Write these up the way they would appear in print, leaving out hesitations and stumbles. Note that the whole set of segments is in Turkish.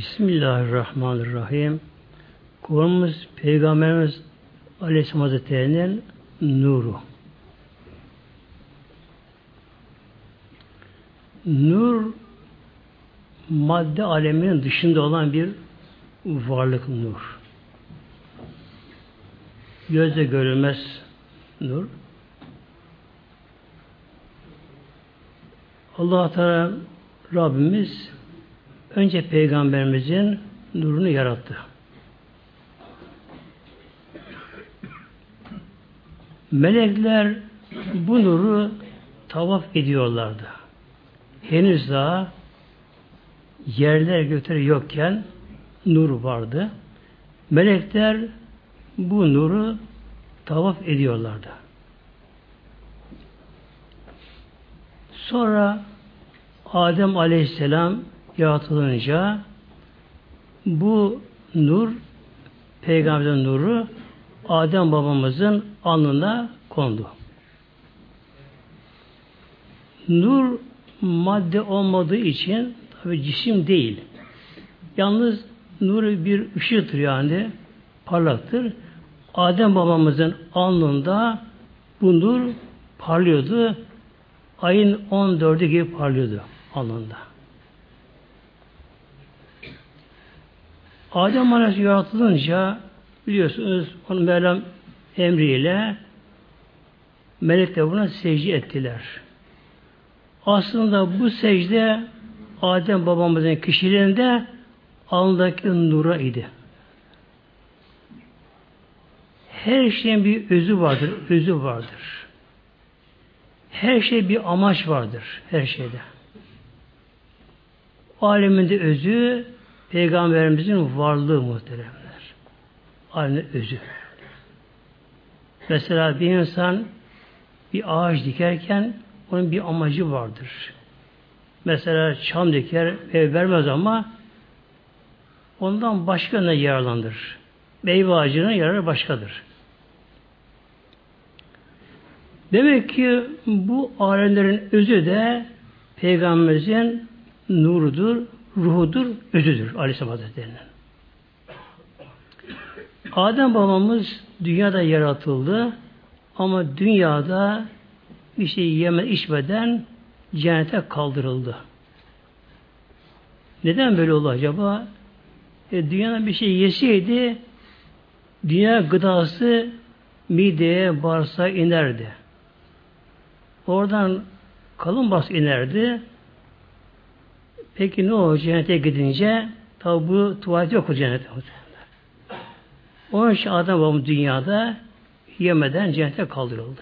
Bismillahirrahmanirrahim. Konumuz Peygamberimiz Aleyhisselam Hazretleri'nin nuru. Nur, madde aleminin dışında olan bir varlık nur. Gözle görülmez nur. Allah-u Teala Rabbimiz önce Peygamberimizin nurunu yarattı. Melekler bu nuru tavaf ediyorlardı. Henüz daha yerler gökleri yokken nur vardı. Melekler bu nuru tavaf ediyorlardı. Sonra Adem Aleyhisselam yaratılınca bu nur, Peygamber'in nuru Adem babamızın alnına kondu. Nur madde olmadığı için tabi cisim değil. Yalnız nur bir ışıktır, yani parlaktır. Adem babamızın alnında bu nur parlıyordu. Ayın 14'ü gibi parlıyordu alnında. Adem Aleyhisselam yaratılınca biliyorsunuz onun Mevlam emriyle melekler buna secde ettiler. Aslında bu secde Adem babamızın kişiliğinde alındaki nura idi. Her şeyin bir özü vardır, özü vardır. Her şey bir amaç vardır, her şeyde. Aleminde özü Peygamberimizin varlığı muhteremler. Aynı özü. Mesela bir insan bir ağaç dikerken onun bir amacı vardır. Mesela çam diker, meyve vermez ama ondan başka ne yararlanır? Meyve ağacının yararı başkadır. Demek ki bu alemlerin özü de Peygamberimizin nurudur, ruhudur, özüdür Aleyhisselam Hazretleri'nin. Adem babamız dünyada yaratıldı ama dünyada bir şey yeme içmeden cennete kaldırıldı. Neden böyle oldu acaba? Dünyadan bir şey yeseydi dünya gıdası mideye, bağırsağa inerdi. Oradan kalın bağırsağa inerdi. Peki ne olur cennete gidince? Tabi bu tuvalet yok o cennete. Onun için Adem babam dünyada yemeden cennete kaldırıldı.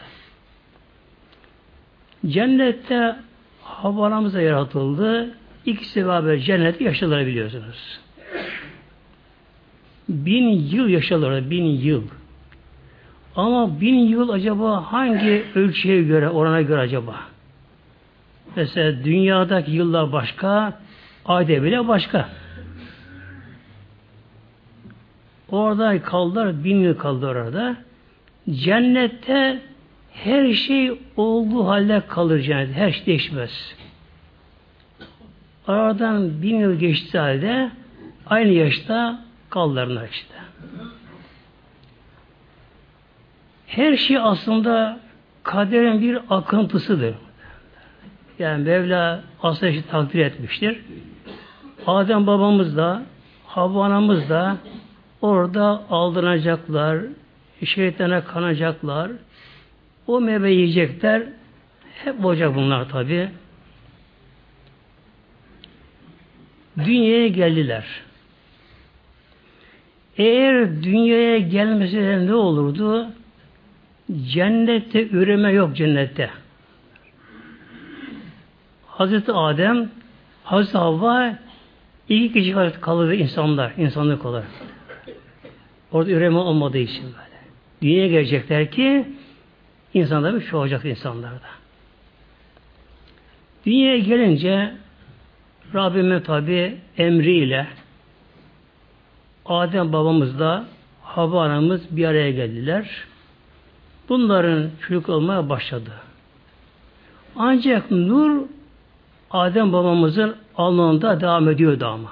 Cennette Havva anamıza yaratıldı. İkisi beraber cennette yaşadılar biliyorsunuz. 1000 yıl yaşadılar, 1000 yıl. Ama 1000 yıl acaba hangi ölçüye göre, orana göre acaba? Mesela dünyadaki yıllar başka, ayda bile başka. Orada kaldılar, 1000 yıl kaldılar orada. Cennette her şey olduğu halde kalır cennet. Her şey değişmez. Aradan 1000 yıl geçti halde aynı yaşta kaldılar işte. Her şey aslında kaderin bir akıntısıdır. Yani Mevla aslında işi takdir etmiştir. Adem babamız da, Havva anamız da orada aldanacaklar, şeytana kanacaklar, o meyve yiyecekler, hep olacak bunlar tabi. Dünyaya geldiler. Eğer dünyaya gelmeseler ne olurdu? Cennette üreme yok cennette. Hazreti Adem, Hazreti Havva iki kişi kalırdı insanlar, insanlık olarak. Orada üreme olmadığı için böyle. Dünyaya gelecekler ki insanlar bir çoğalacak insanlarda. Dünyaya gelince Rabbime tabi emriyle Adem babamızla Havva anamız bir araya geldiler. Bunların çocuk olmaya başladı. Ancak nur Adem babamızın alnında devam ediyordu ama.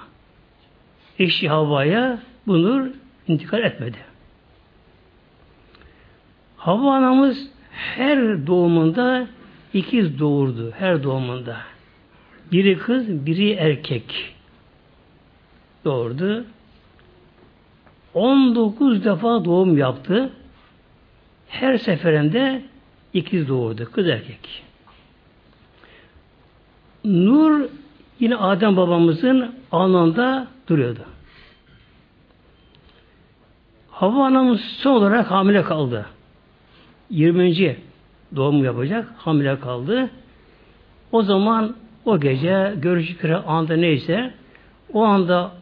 eşi Havva'ya bu nur intikal etmedi. Havva anamız her doğumunda ikiz doğurdu. Her doğumunda. Biri kız, biri erkek doğurdu. 19 defa doğum yaptı. Her seferinde ikiz doğurdu. Kız erkek. Nur yine Adem babamızın alnında duruyordu. Havva anamız son olarak hamile kaldı. 20. doğum yapacak. Hamile kaldı. O zaman o gece görüşü kere anda neyse o anda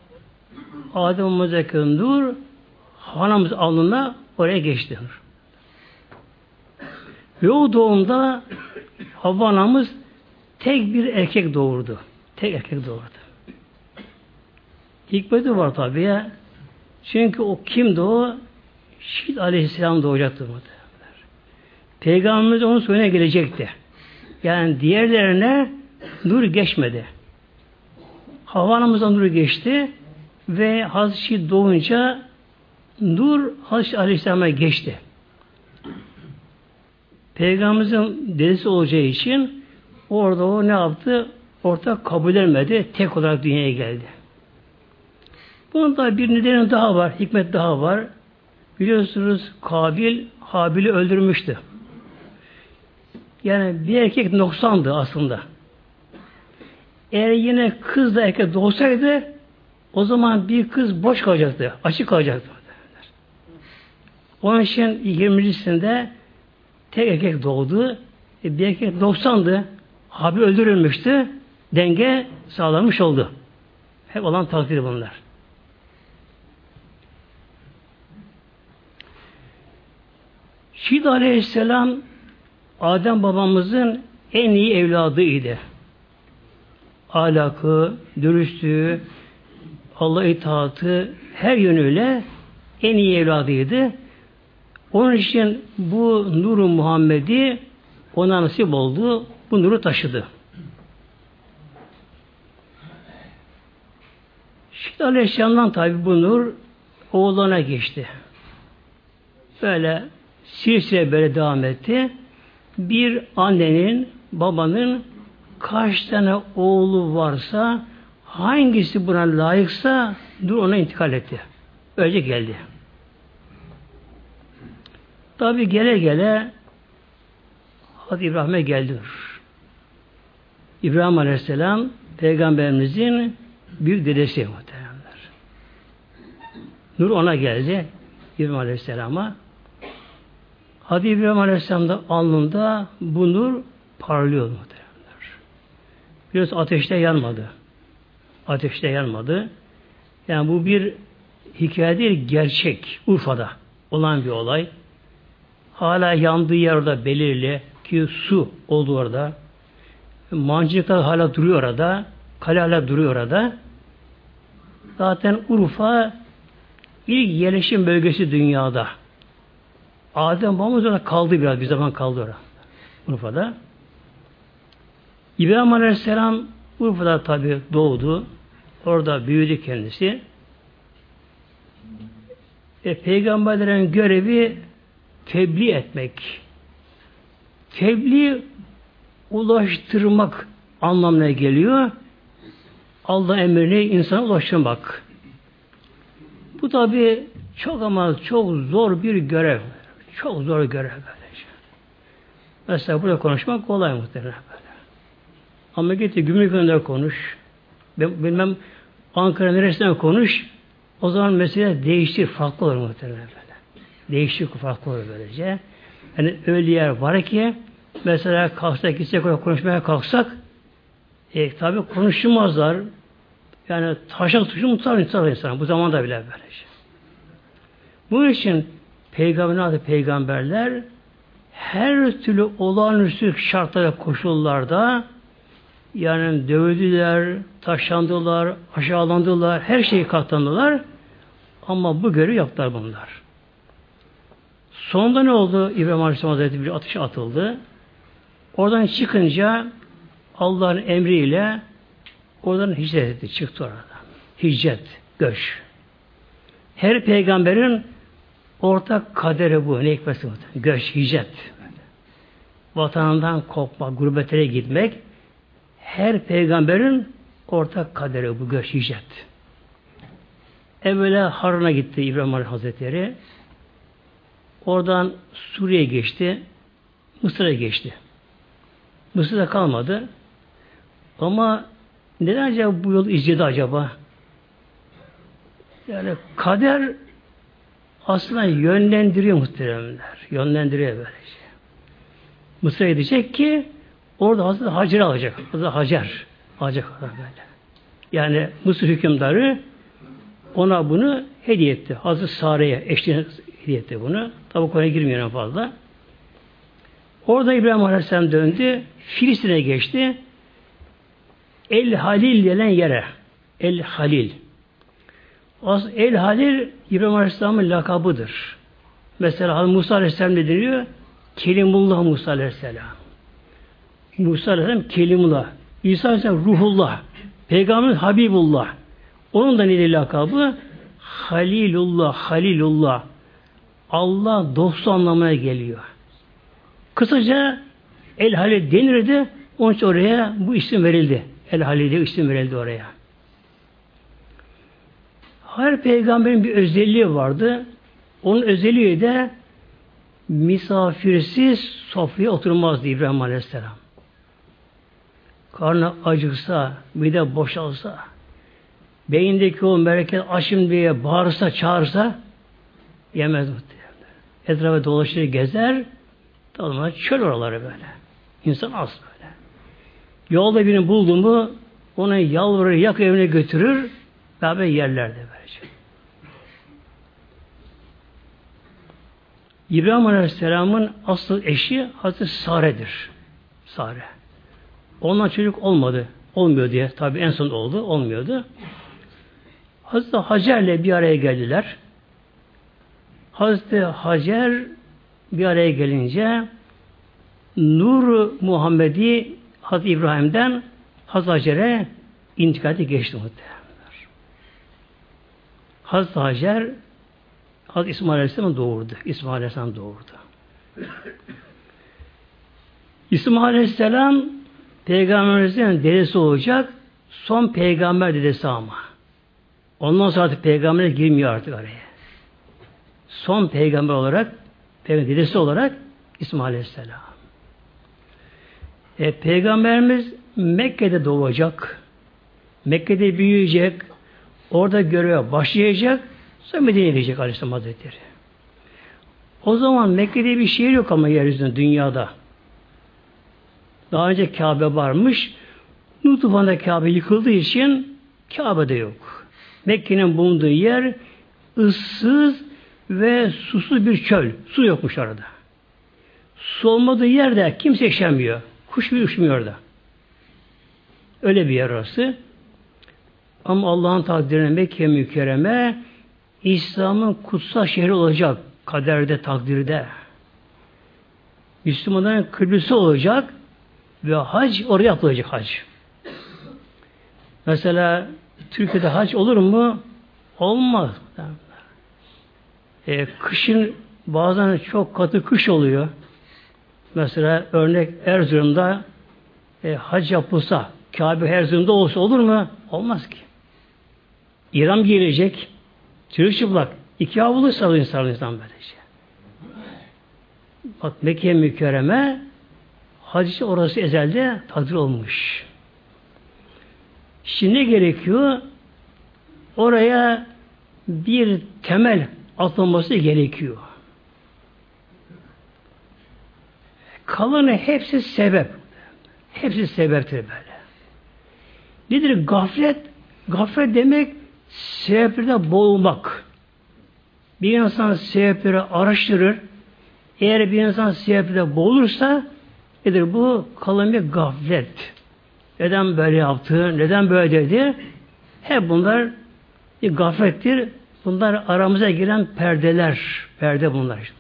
Adem babamızdaki nur hanımız alnına oraya geçti. Ve o doğumda Havva anamız tek bir erkek doğurdu. Tek erkek doğurdu. Hikmeti var tabi ya. Çünkü o kimdi o? Şit aleyhisselam doğacaktı. Peygamberimiz onun sonuna gelecekti. Yani diğerlerine nur geçmedi. Havva anamıza nur geçti ve Hazreti Şit doğunca nur Hazreti Aleyhisselam'a geçti. Peygamberimizin dedesi olacağı için orada o ne yaptı? Ortak kabul etmedi. Tek olarak dünyaya geldi. Bunun da bir nedeni daha var. Hikmet daha var. Biliyorsunuz Kabil Habil'i öldürmüştü. Yani bir erkek noksandı aslında. Eğer yine kız da erkek doğsaydı o zaman bir kız boş kalacaktı. Açık kalacaktı. Onun için 20'lisinde tek erkek doğdu. Bir erkek 90'dı. Habil öldürülmüştü. Denge sağlanmış oldu. Hep olan takdir bunlar. Şid aleyhisselam Adem babamızın en iyi evladıydı. Ahlakı, dürüstlüğü, Allah'a itaatı her yönüyle en iyi evladıydı. Onun için bu nuru Muhammed'i ona nasip oldu. Bu nuru taşıdı. Şit Aleyhisselam'dan tabi bu nur oğlana geçti. Böyle silsile böyle devam etti. Bir annenin, babanın kaç tane oğlu varsa hangisi buna layıksa dur ona intikal etti. Öyle geldi. Tabi gele gele hadi İbrahim'e geldi. İbrahim Aleyhisselam Peygamberimizin büyük dedesi muhtemelenler. Nur ona geldi İbrahim Aleyhisselam'a. Hadi İbrahim Aleyhisselam'da alnında bu nur parlıyor muhtemelenler. Biliyorsun ateşte yanmadı. Ateşte yanmadı. Yani bu bir hikaye değil, gerçek. Urfa'da olan bir olay. Hala yandığı yer orada belirli ki su oldu orada. Mancınıklar hala duruyor orada. Kale hala duruyor orada. Zaten Urfa ilk yerleşim bölgesi dünyada. Adem babamız orada kaldı biraz. Bir zaman kaldı orada. Urfa'da. İbrahim Aleyhisselam Urfa'da tabi doğdu. Orada büyüdü kendisi. Peygamberlerin görevi tebliğ etmek. Tebliğ ulaştırmak anlamına geliyor. Allah emrini insana ulaştırmak. Bu tabi çok ama çok zor bir görev. Çok zor bir görev. Mesela burada konuşmak kolay muhtemelen. Ama gitti Gümrükhan'da konuş. Bilmem Ankara neresinden konuş. O zaman mesele değişir. Farklı olur muhtemelen. Değişir, farklı olur böylece. Yani öyle yer var ki mesela kalksak, gitsek oraya konuşmaya kalksak tabi konuşmazlar. Yani taşak tuşu mutlaka insan. Bu zamanda bile böylece. Bunun için peygamberler her türlü olağanüstü şartlara, koşullarda yani dövdüler, taşlandılar, aşağılandılar, her şeyi katlandılar. Ama bu görevi yaptılar bunlar. Sonunda ne oldu? İbrahim Aleyhisselam Hazretleri bir ateşe atıldı. Oradan çıkınca Allah'ın emriyle oradan hicret etti. Çıktı oradan. Hicret. göç. Her peygamberin ortak kaderi bu. Ne hikmesi var? Göç, hicret. Vatanından kopmak, gurbetlere gitmek her peygamberin ortak kaderi bu. Göç, hicret. Evvela Harun'a gitti İbrahim Hazretleri. Oradan Suriye'ye geçti. Mısır'a geçti. Mısır'da kalmadı. Ama neden acaba bu yol izledi acaba? Yani kader aslında yönlendiriyor muhteremler. Yönlendiriyor böylece. Mısır'a gidecek ki orada Hazreti Hacer'i alacak. Hazreti Hacer alacak adam böyle. Yani Mısır hükümdarı ona bunu hediye etti. Hazreti Sare'ye eşliğine hediye etti bunu. Tabi konuya girmiyor fazla. Orada İbrahim Aleyhisselam döndü. Filistin'e geçti. El Halil denen yere. El Halil. El Halil İbrahim Aleyhisselam'ın lakabıdır. Mesela Musa Aleyhisselam ne deniyor? Kelimullah Musa Aleyhisselam. Musa Aleyhisselam Kelimullah. İsa Aleyhisselam Ruhullah. Peygamberimiz Habibullah. Onun da nedir lakabı? Halilullah, Halilullah. Allah dostu anlamına geliyor. Kısaca El Halil denirdi. Onun için oraya bu isim verildi. El Halil'e isim verildi oraya. Her peygamberin bir özelliği vardı. Onun özelliği de misafirsiz sofraya oturmazdı İbrahim Aleyhisselam. Karnı acıksa, mide boşalsa, beyindeki o merkez Haşim diye bağırsa, çağırsa yemez muhtemelen. Etrafa dolaşır, gezer, tamam, çöl oraları böyle. İnsan az böyle. Yolda birini buldu mu onu yalvarır, yak evine götürür, beraber yerlerde böylece. İbrahim Aleyhisselam'ın asıl eşi Hazreti Sare'dir. Sare. Ondan çocuk olmadı. Olmuyor diye. Tabi en son oldu. Olmuyordu. Hazreti Hacer'le bir araya geldiler. Hazreti Hacer bir araya gelince Nur Muhammedi Hazreti İbrahim'den Hazreti Hacer'e intikali geçti muhtemelenler. Hazreti Hacer Hazreti İsmail Aleyhisselam'ı doğurdu. İsmail Aleyhisselam doğurdu. İsmail Aleyhisselam Peygamberimizin dedesi olacak. Son peygamber dedesi ama. Ondan sonra artık peygambere girmiyor artık araya. Son peygamber olarak, peygamber dedesi olarak İsmail Aleyhisselam. Peygamberimiz Mekke'de doğacak. Mekke'de büyüyecek. Orada göreve başlayacak. Sonra Medine'ye gidecek Aleyhisselam Hazretleri. O zaman Mekke'de bir şehir yok ama yeryüzünde, dünyada. Daha önce Kabe varmış. Nuh tufanında Kabe yıkıldığı için Kabe'de yok. Mekke'nin bulunduğu yer ıssız ve susuz bir çöl. Su yokmuş arada. Su olmadığı yerde kimse yaşamıyor. Kuş bile uçmuyor orada. Öyle bir yer orası. Ama Allah'ın takdirine Mekke-i Mükerreme İslam'ın kutsal şehri olacak. Kaderde, takdirde. Müslümanların kıblesi olacak. Ve hac oraya yapılacak hac. Mesela Türkiye'de hac olur mu? Olmaz. Kışın bazen çok katı kış oluyor. Mesela örnek Erzurum'da hac yapılsa, Kabe Erzurum'da olsa olur mu? Olmaz ki. İram gelecek. Çırık çıplak. İki avlu sarılıyor böylece. Bak Mekke-i Mükerreme hadisi orası ezelde takdir olmuş. Şimdi ne gerekiyor? Oraya bir temel atılması gerekiyor. Kalanı hepsi sebep. Hepsi sebeptir böyle. Nedir gaflet? Gaflet demek sebeplerde boğulmak. Bir insan sebepleri araştırır. Eğer bir insan sebeplerde boğulursa nedir bu? Kalan bir gaflet. Neden böyle yaptı? Neden böyle dedi? Hep bunlar bir gaflettir. Bunlar aramıza giren perdeler. Perde bunlar işte.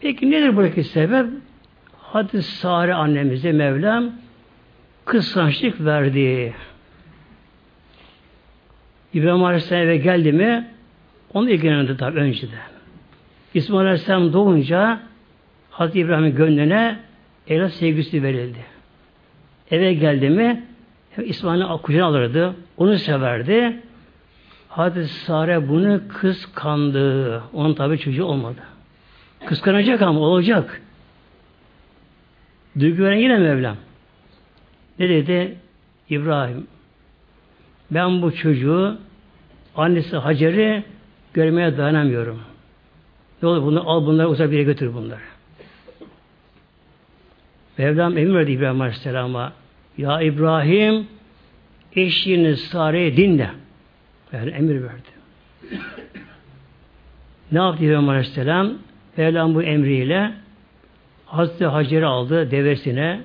Peki nedir buradaki sebep? Hadi Sare annemize Mevlam kıskançlık verdi. İbrahim Aleyhisselam eve geldi mi onu ilgilendi tabi önceden. İsmail Aleyhisselam doğunca Hazreti İbrahim'in gönlüne evlat sevgisi verildi. Eve geldi mi İsmail'i kucağına alırdı. Onu severdi. Hazreti Sare bunu kıskandı. Onun tabi çocuğu olmadı. Kıskanacak ama olacak. Duygu veren yine Mevlam. Ne dedi? İbrahim, ben bu çocuğu, annesi Hacer'i görmeye dayanamıyorum. Ne olur bunu al, bunları uzak bir yere götür bunları. Mevlam emir verdi İbrahim Aleyhisselam'a. Ya İbrahim, eşini Sare'yi dinle. Yani emir verdi. Ne yaptı İbrahim Aleyhisselam? Mevlam bu emriyle Hazreti Hacer'i aldı devesine,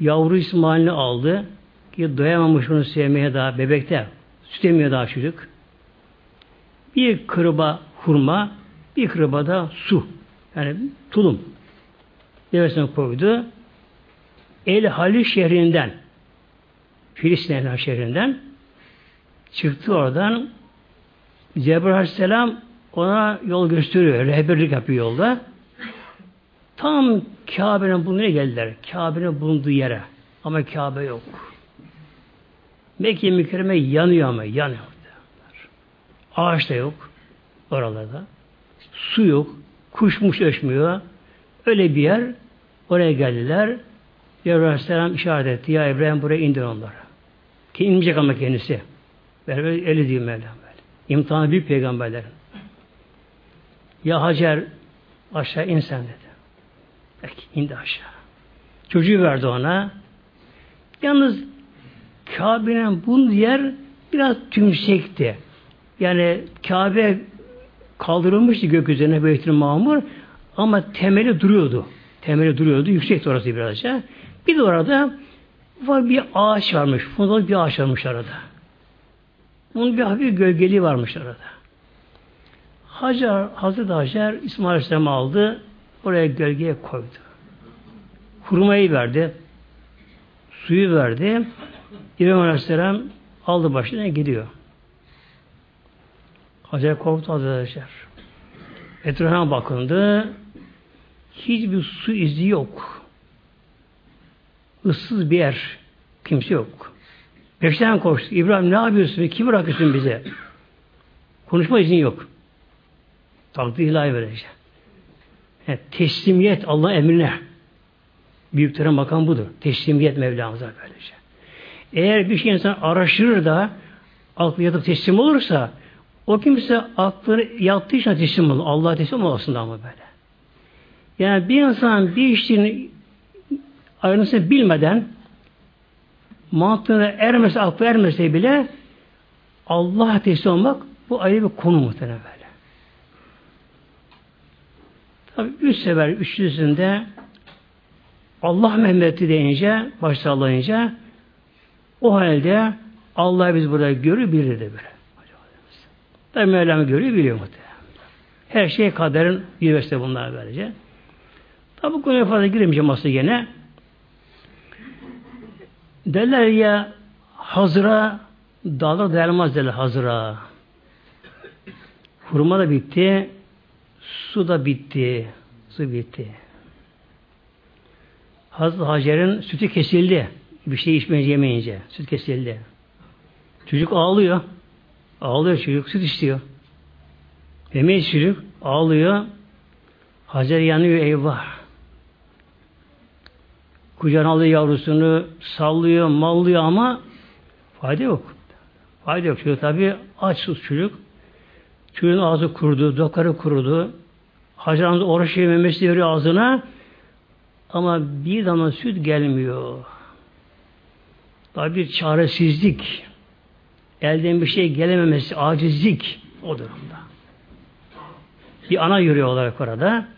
yavru İsmail'i aldı ki doyamamış onu sevmeye daha bebekte, süt emiyor daha çocuk. Bir kırba hurma, bir kırba da su, yani tulum devesine koydu. El Halil şehrinden, Filistin El Halil şehrinden çıktı oradan. Cebrail Aleyhisselam ona yol gösteriyor, rehberlik yapıyor yolda. Tam Kabe'nin bulunduğu yere geldiler. Kabe'nin bulunduğu yere. Ama Kabe yok. Mekke-i Mükerreme yanıyor ama yanıyor. Ağaç da yok oralarda. Su yok. Kuşmuş öçmüyor. Öyle bir yer. Oraya geldiler. Cebrail Aleyhisselam işaret etti. Ya İbrahim buraya indir onları. Ki inmeyecek ama kendisi. Öyle diyeyim Mevlam. İmtihanı büyük peygamberlerin. Ya Hacer aşağı in sen dedi. İndi aşağı. Çocuğu verdi ona. Yalnız Kabe'nin bunun yer biraz tümsekti. Yani Kabe kaldırılmıştı gökyüzüne Beytül Mamur ama temeli duruyordu. Temeli duruyordu. Yüksekti orası birazca. Bir de orada var bir ağaç varmış. Fundalı bir ağaç varmış arada. Bunun bir hafif gölgeliği varmış arada. Hazreti Hacer İsmail Aleyhisselam'ı aldı. Oraya gölgeye koydu. Hurmayı verdi. Suyu verdi. İbrahim Aleyhisselam aldı başına gidiyor. Hacer korktu arkadaşlar. Etrafına bakındı. Hiçbir su izi yok. Issız bir yer. Kimse yok. Peşten koştu. İbrahim ne yapıyorsun? Kim bırakıyorsun bize? Konuşma izni yok. Takdir ilahi verecek. Yani teslimiyet Allah emrine. Büyüklere makam budur. Teslimiyet Mevlamıza böylece. Eğer bir şey insan araştırır da aklı yatıp teslim olursa o kimse aklını yattığı için teslim olur. Allah'a teslim olasın da ama böyle. Yani bir insan bir işin ayrıntısını bilmeden mantığına ermese, aklı ermese bile Allah'a teslim olmak bu ayrı bir konu muhtemelen böyle. Tabi üç sefer üçlüsünde Allah Mehmet'i deyince, başta Allah'ınca o halde Allah biz burada görür, bilir de böyle. Tabi Mevlam'ı görüyor, biliyor muhtemelen. Her şey kaderin bilmesi bunlar böylece. Tabi bu konuya fazla girmeyeceğim aslında gene. Derler ya hazıra, dağlar dayanmaz derler hazıra. Hurma da bitti. Su da bitti. Su bitti. Hazreti Hacer'in sütü kesildi. Bir şey içmeyince, yemeyince. Süt kesildi. Çocuk ağlıyor. Ağlıyor çocuk. Süt istiyor. Yemeyiz çocuk. Ağlıyor. Hacer yanıyor. Eyvah. Kucağına alıyor yavrusunu. Sallıyor, mallıyor ama fayda yok. Fayda yok. Çocuk tabii aç sus çocuk. Çocuğun ağzı kurudu, dokarı kurudu. Hacer Hanım'ın oruç yememesi veriyor ağzına. Ama bir damla süt gelmiyor. Daha bir çaresizlik. Elden bir şey gelememesi, acizlik o durumda. Bir ana yürüyor olarak orada.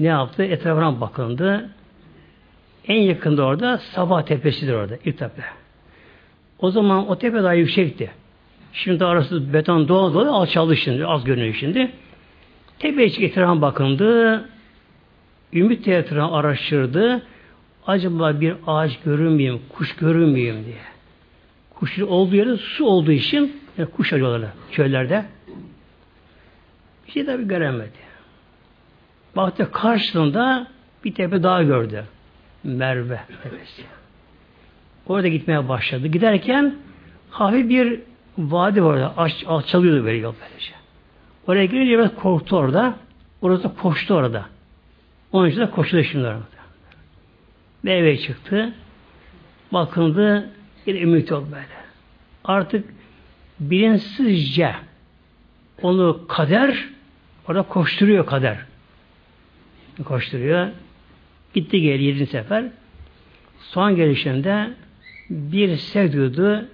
Ne yaptı? Etrafına bakındı. En yakında orada Sabah tepesidir orada, ilk tepe. O zaman o tepe daha yüksekti. Şimdi arası beton doğal alçaldı şimdi. Az görünüyor şimdi. Tepeye etrafa bakındı. Ümit etrafını araştırdı. Acaba bir ağaç görür müyüm? Kuş görür müyüm diye. Kuşçuluk olduğu yerde su olduğu için kuş arıyorlar köylerde. Bir şey tabi göremedi. Baktı karşılığında bir tepe daha gördü. Merve tepesi. Orada gitmeye başladı. Giderken hafif bir vadi vardı. Alçalıyordu böyle yol böylece. Oraya girince biraz korktu orada. Orada koştu orada. Onun için de koştu şimdi orada. Ve eve çıktı. Bakındı. Yine ümit oldu böyle. Artık bilinçsizce onu kader orada koşturuyor kader. Koşturuyor. Gitti geri 7. sefer. Son gelişinde bir sevdiyordu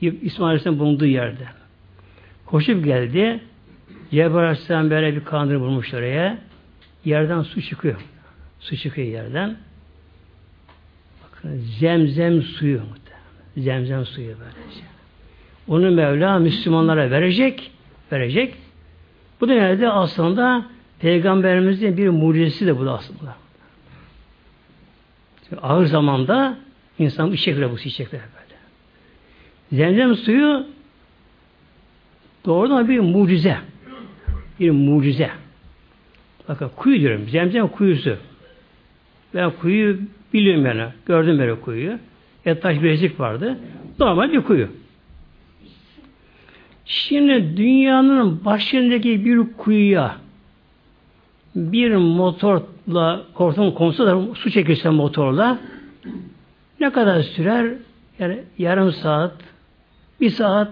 İsmail Aleyhisselam bulunduğu yerde. Koşup geldi. Cebrail Aleyhisselam böyle bir kandır bulmuş oraya. Yerden su çıkıyor. Su çıkıyor yerden. Bakın zemzem suyu. Zemzem suyu böylece. Onu Mevla Müslümanlara verecek. Bu dönemde aslında Peygamberimizin bir mucizesi de bu da aslında. Çünkü ağır zamanda insan içecekler bu içecekler böyle. Zemzem suyu doğrudan bir mucize. Bir mucize. Bakın kuyu diyorum. Zemzem kuyusu. Ben kuyu biliyorum yani. Gördüm böyle kuyuyu. Taş bilezik vardı. Normal bir kuyu. Şimdi dünyanın başındaki bir kuyuya bir motorla hortum konsa da su çekilse motorla ne kadar sürer? Yani yarım saat, bir saat,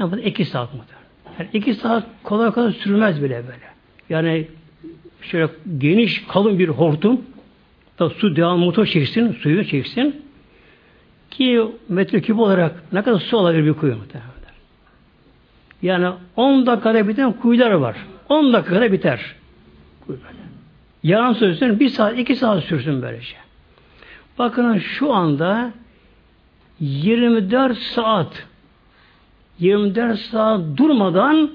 en fazla 2 saat mıdır? Yani 2 saat kolay kolay sürmez bile böyle. Yani şöyle geniş, kalın bir hortum da su devamlı motor çeksin, suyu çeksin ki metreküp olarak ne kadar su olabilir bir kuyu muhtemelen. Yani 10 dakikada biten kuyular var. 10 dakikada biter. Yarım sürsün, 1 saat, 2 saat sürsün böylece. Bakın şu anda 24 saat durmadan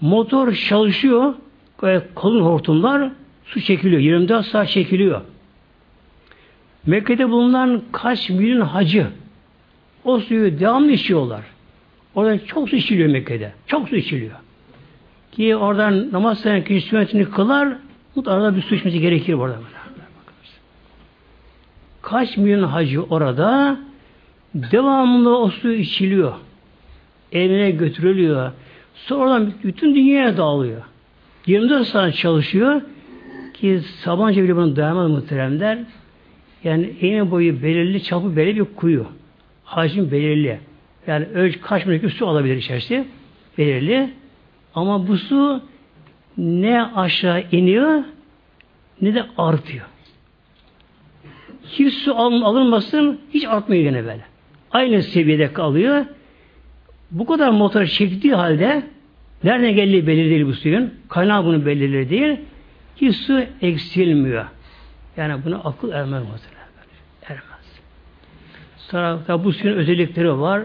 motor çalışıyor. Kalın hortumlar su çekiliyor. 24 saat çekiliyor. Mekke'de bulunan kaç milyon hacı o suyu devamlı içiyorlar. Oradan çok su içiliyor Mekke'de. Çok su içiliyor. Ki oradan namaz kılan kişi sünnetini kılar, mutlaka bir su içmesi gerekir orada. Kaç milyon hacı orada devamlı o su içiliyor. Evine götürülüyor. Sonradan bütün dünyaya dağılıyor. 24 saat çalışıyor ki Sabancı bile bunu dayanamaz muhteremler. Yani en boyu belirli, çapı belirli bir kuyu. Hacim belirli. Yani kaç metreküp su alabilir içerisi belirli. Ama bu su ne aşağı iniyor ne de artıyor. Hiç su alınmasın hiç artmıyor gene böyle. Aynı seviyede kalıyor. Bu kadar motor çektiği halde nereden geldiği belli değil bu suyun. Kaynağı bunu belirli değil. Hiç su eksilmiyor. Yani buna akıl ermez. Sonra bu suyun özellikleri var.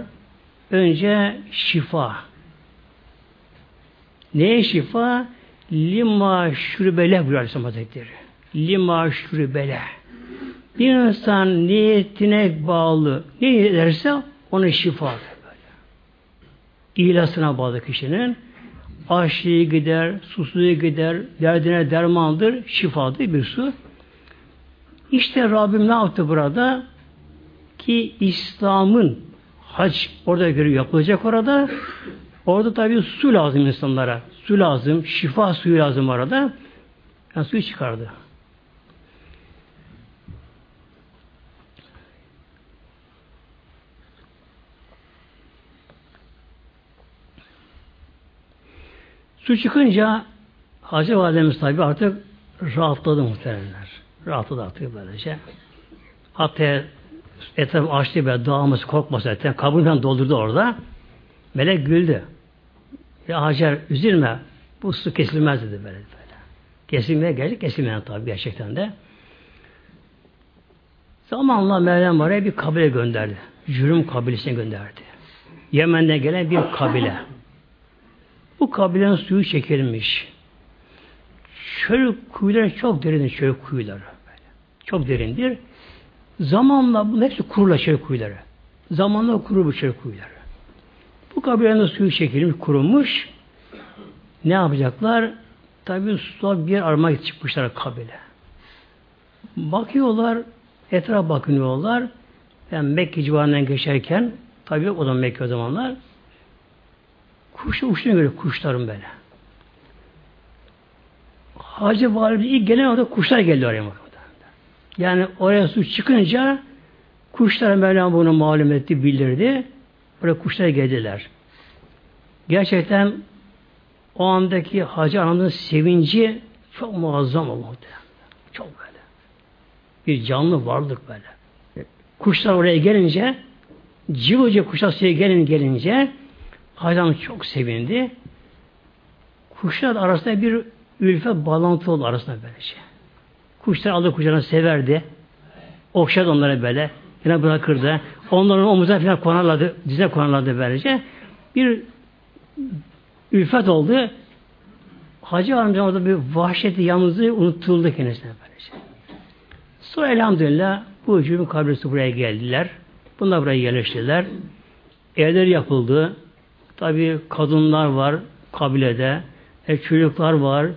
Önce şifa. Neye şifa? Lima şurubele buyuruyor Aleyhisselam Hazretleri. Lima şurubele. Bir insan niyetine bağlı. Ne ederse ona şifa. İhlasına bağlı kişinin. Açlığı gider, susuzluğu gider, derdine dermandır, şifadır bir su. İşte Rabbim ne yaptı burada? Ki İslam'ın hac orada göre yapılacak orada. Orada tabii su lazım insanlara. Su lazım, şifa suyu lazım orada. Yani suyu çıkardı. Su çıkınca Hacer Validemiz tabii artık rahatladı muhtemelenler. Rahatladı artık böylece. Hatta etrafı açtı ve dağılması, korkması etten. Kabrından doldurdu orada. Melek güldü. Ya Hacer üzülme. Bu su kesilmez dedi böyle. Kesilmeye geldi. Kesilmeyen tabi gerçekten de. Zamanla Meryem oraya bir kabile gönderdi. Cürhüm kabilesine gönderdi. Yemen'den gelen bir kabile. Bu kabilenin suyu çekilmiş. Çöl kuyuları çok derindir. Çöl kuyuları. Çok derindir. Zamanla hepsi kurulaşıyor kuyuları. Zamanla kurur bu çeşit kuyular. Bu kabilenin suyu çekilmiş, kurumuş. Ne yapacaklar? Tabii sular bir yer aramaya çıkmışlar kabile. Bakıyorlar, etrafa bakınıyorlar. Yani Mekke civarından geçerken, tabii o da Mekke o zamanlar, kuşlar uçtuğuna göre kuşların böyle. Hacı Valide ilk gelen orada kuşlar geldi oraya. Yani oraya su çıkınca kuşlara Mevlam bunu malum etti, bildirdi. Oraya kuşlar geldiler. Gerçekten o andaki Hacı Anam'ın sevinci çok muazzam oldu. Çok böyle. Bir canlı varlık böyle. Kuşlar oraya gelince, cıvıcı kuşlar suya gelince Hacı Anam çok sevindi. Kuşlar arasında bir ülfet bağlantı oldu arasında böylece. Kuşlar aldı kucağına severdi. Okşadı onları böyle. Yine bırakırdı. Onların omuzuna falan konarladı. Dizine konarladı böylece. Bir ülfet oldu. Hacı amca orada bir vahşeti, yalnızlığı unutuldu kendisine böylece. Sonra elhamdülillah bu cürhüm kabilesi buraya geldiler. Bunlar buraya yerleştiler. Evler yapıldı. Tabii kadınlar var kabilede. Çocuklar var,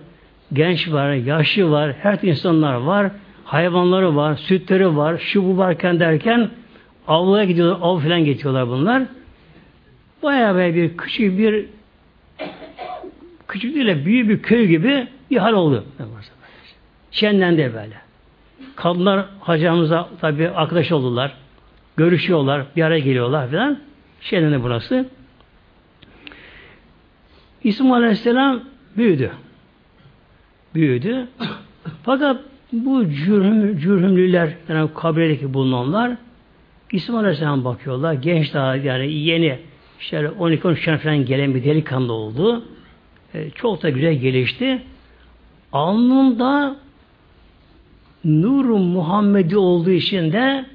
genç var, yaşlı var, her türlü insanlar var, hayvanları var, sütleri var, şu bu varken derken avluya gidiyorlar, av filan getiriyorlar bunlar. Bayağı bir küçük değil de büyük bir köy gibi bir hal oldu. Şenlendi böyle. Kadınlar hacımıza tabii arkadaş oldular, görüşüyorlar, bir araya geliyorlar filan. Şenlendi burası. İsmail Aleyhisselam büyüdü. Fakat bu cürhümlüler, yani kabiledeki bulunanlar, İsmail Aleyhisselam bakıyorlar. Genç daha, yani yeni, işte 12-13 yaşına falan gelen bir delikanlı oldu. Çok da güzel gelişti. Alnında Nur-u Muhammedi olduğu için de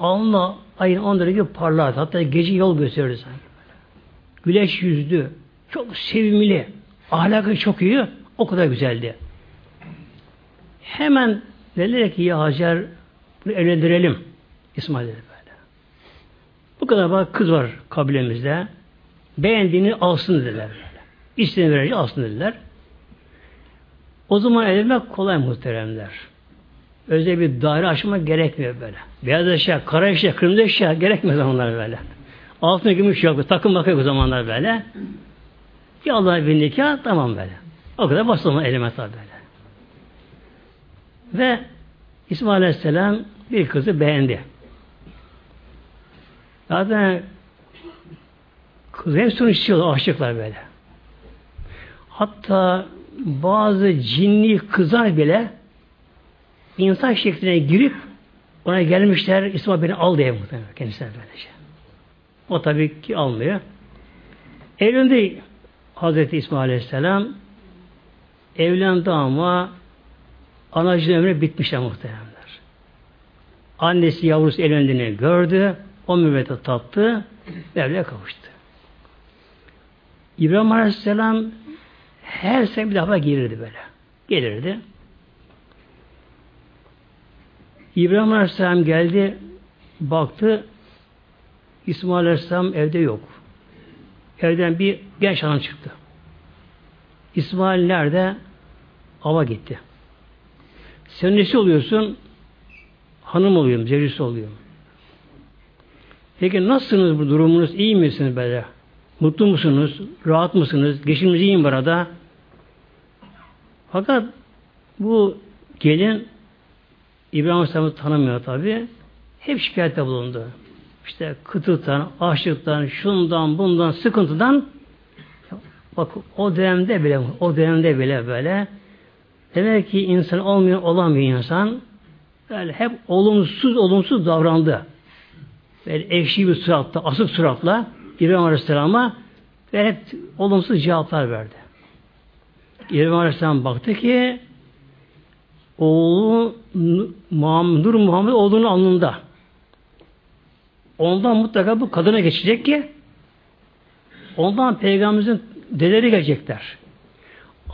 alnına ayın 10 derece parlardı. Hatta gece yol gösterirdi sanki. Güleç yüzdü. Çok sevimli, ahlakı çok iyi, o kadar güzeldi. Hemen dediler ki ya Hacer, bunu evlendirelim. İsmail dedi böyle. Bu kadar bak kız var kabilemizde, beğendiğini alsın dediler böyle. İstediğini verecek alsın dediler. O zaman evlenmek kolay muhteremler. Özel bir daire açmak gerekmiyor böyle. Beyaz eşya, kara eşya, kırmızı eşya gerekmiyor zamanlar böyle. Altına gümüş yok, takım bakıyor o zamanlar böyle. Ya Allah'a bir nikah, tamam böyle. O kadar başlama element var böyle. Ve İsmail Aleyhisselam bir kızı beğendi. Zaten kız hep sonu istiyorlar, aşıklar böyle. Hatta bazı cinli kızlar bile insan şekline girip ona gelmişler, İsmail beni al diye muhtemelen kendisine böylece. O tabii ki almıyor. Evlendi Hazreti İsmail Aleyhisselam evlendi ama anacının ömrü bitmişler muhteremler. Annesi yavrusu evlendiğini gördü, o müvete tattı, evliliğe kavuştu. İbrahim Aleyhisselam her sene bir defa gelirdi böyle. Gelirdi. İbrahim Aleyhisselam geldi, baktı, İsmail Aleyhisselam evde yok. Evden bir genç hanım çıktı. İsmail nerede? Ava gitti. Sen nesi oluyorsun? Hanım oluyorum, zevcisi oluyorum. Peki nasılsınız bu durumunuz? İyi misiniz böyle? Mutlu musunuz? Rahat mısınız? Geçiminiz iyi mi burada? Fakat bu gelin İbrahim Aleyhisselam'ı tanımıyor tabii. Hep şikayette bulundu. İşte kıtlıktan, açlıktan, şundan, bundan, sıkıntıdan bak o dönemde bile böyle demek ki insan olamıyor insan böyle hep olumsuz davrandı. Böyle ekşi bir suratla, asık suratla İbrahim Aleyhisselam'a ve hep olumsuz cevaplar verdi. İbrahim Aleyhisselam baktı ki oğlu Nur Muhammed oğlunun alnında. Ondan mutlaka bu kadına geçecek ki ondan Peygamberimizin dedeleri gelecekler.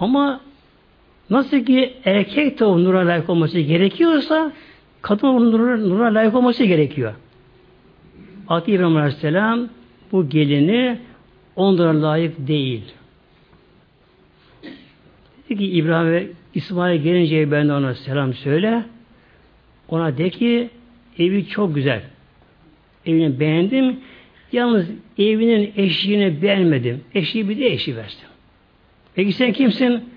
Ama nasıl ki erkek de o nura layık olması gerekiyorsa kadın onun nura layık olması gerekiyor. Ati İbrahim Aleyhisselam bu gelini onlara layık değil. Dedi ki İbrahim ve İsmail gelince ben de ona selam söyle. Ona de ki evi çok güzel. Evini beğendim. Yalnız evinin eşiğini beğenmedim. Eşiği bir de eşi versin. Peki sen kimsin?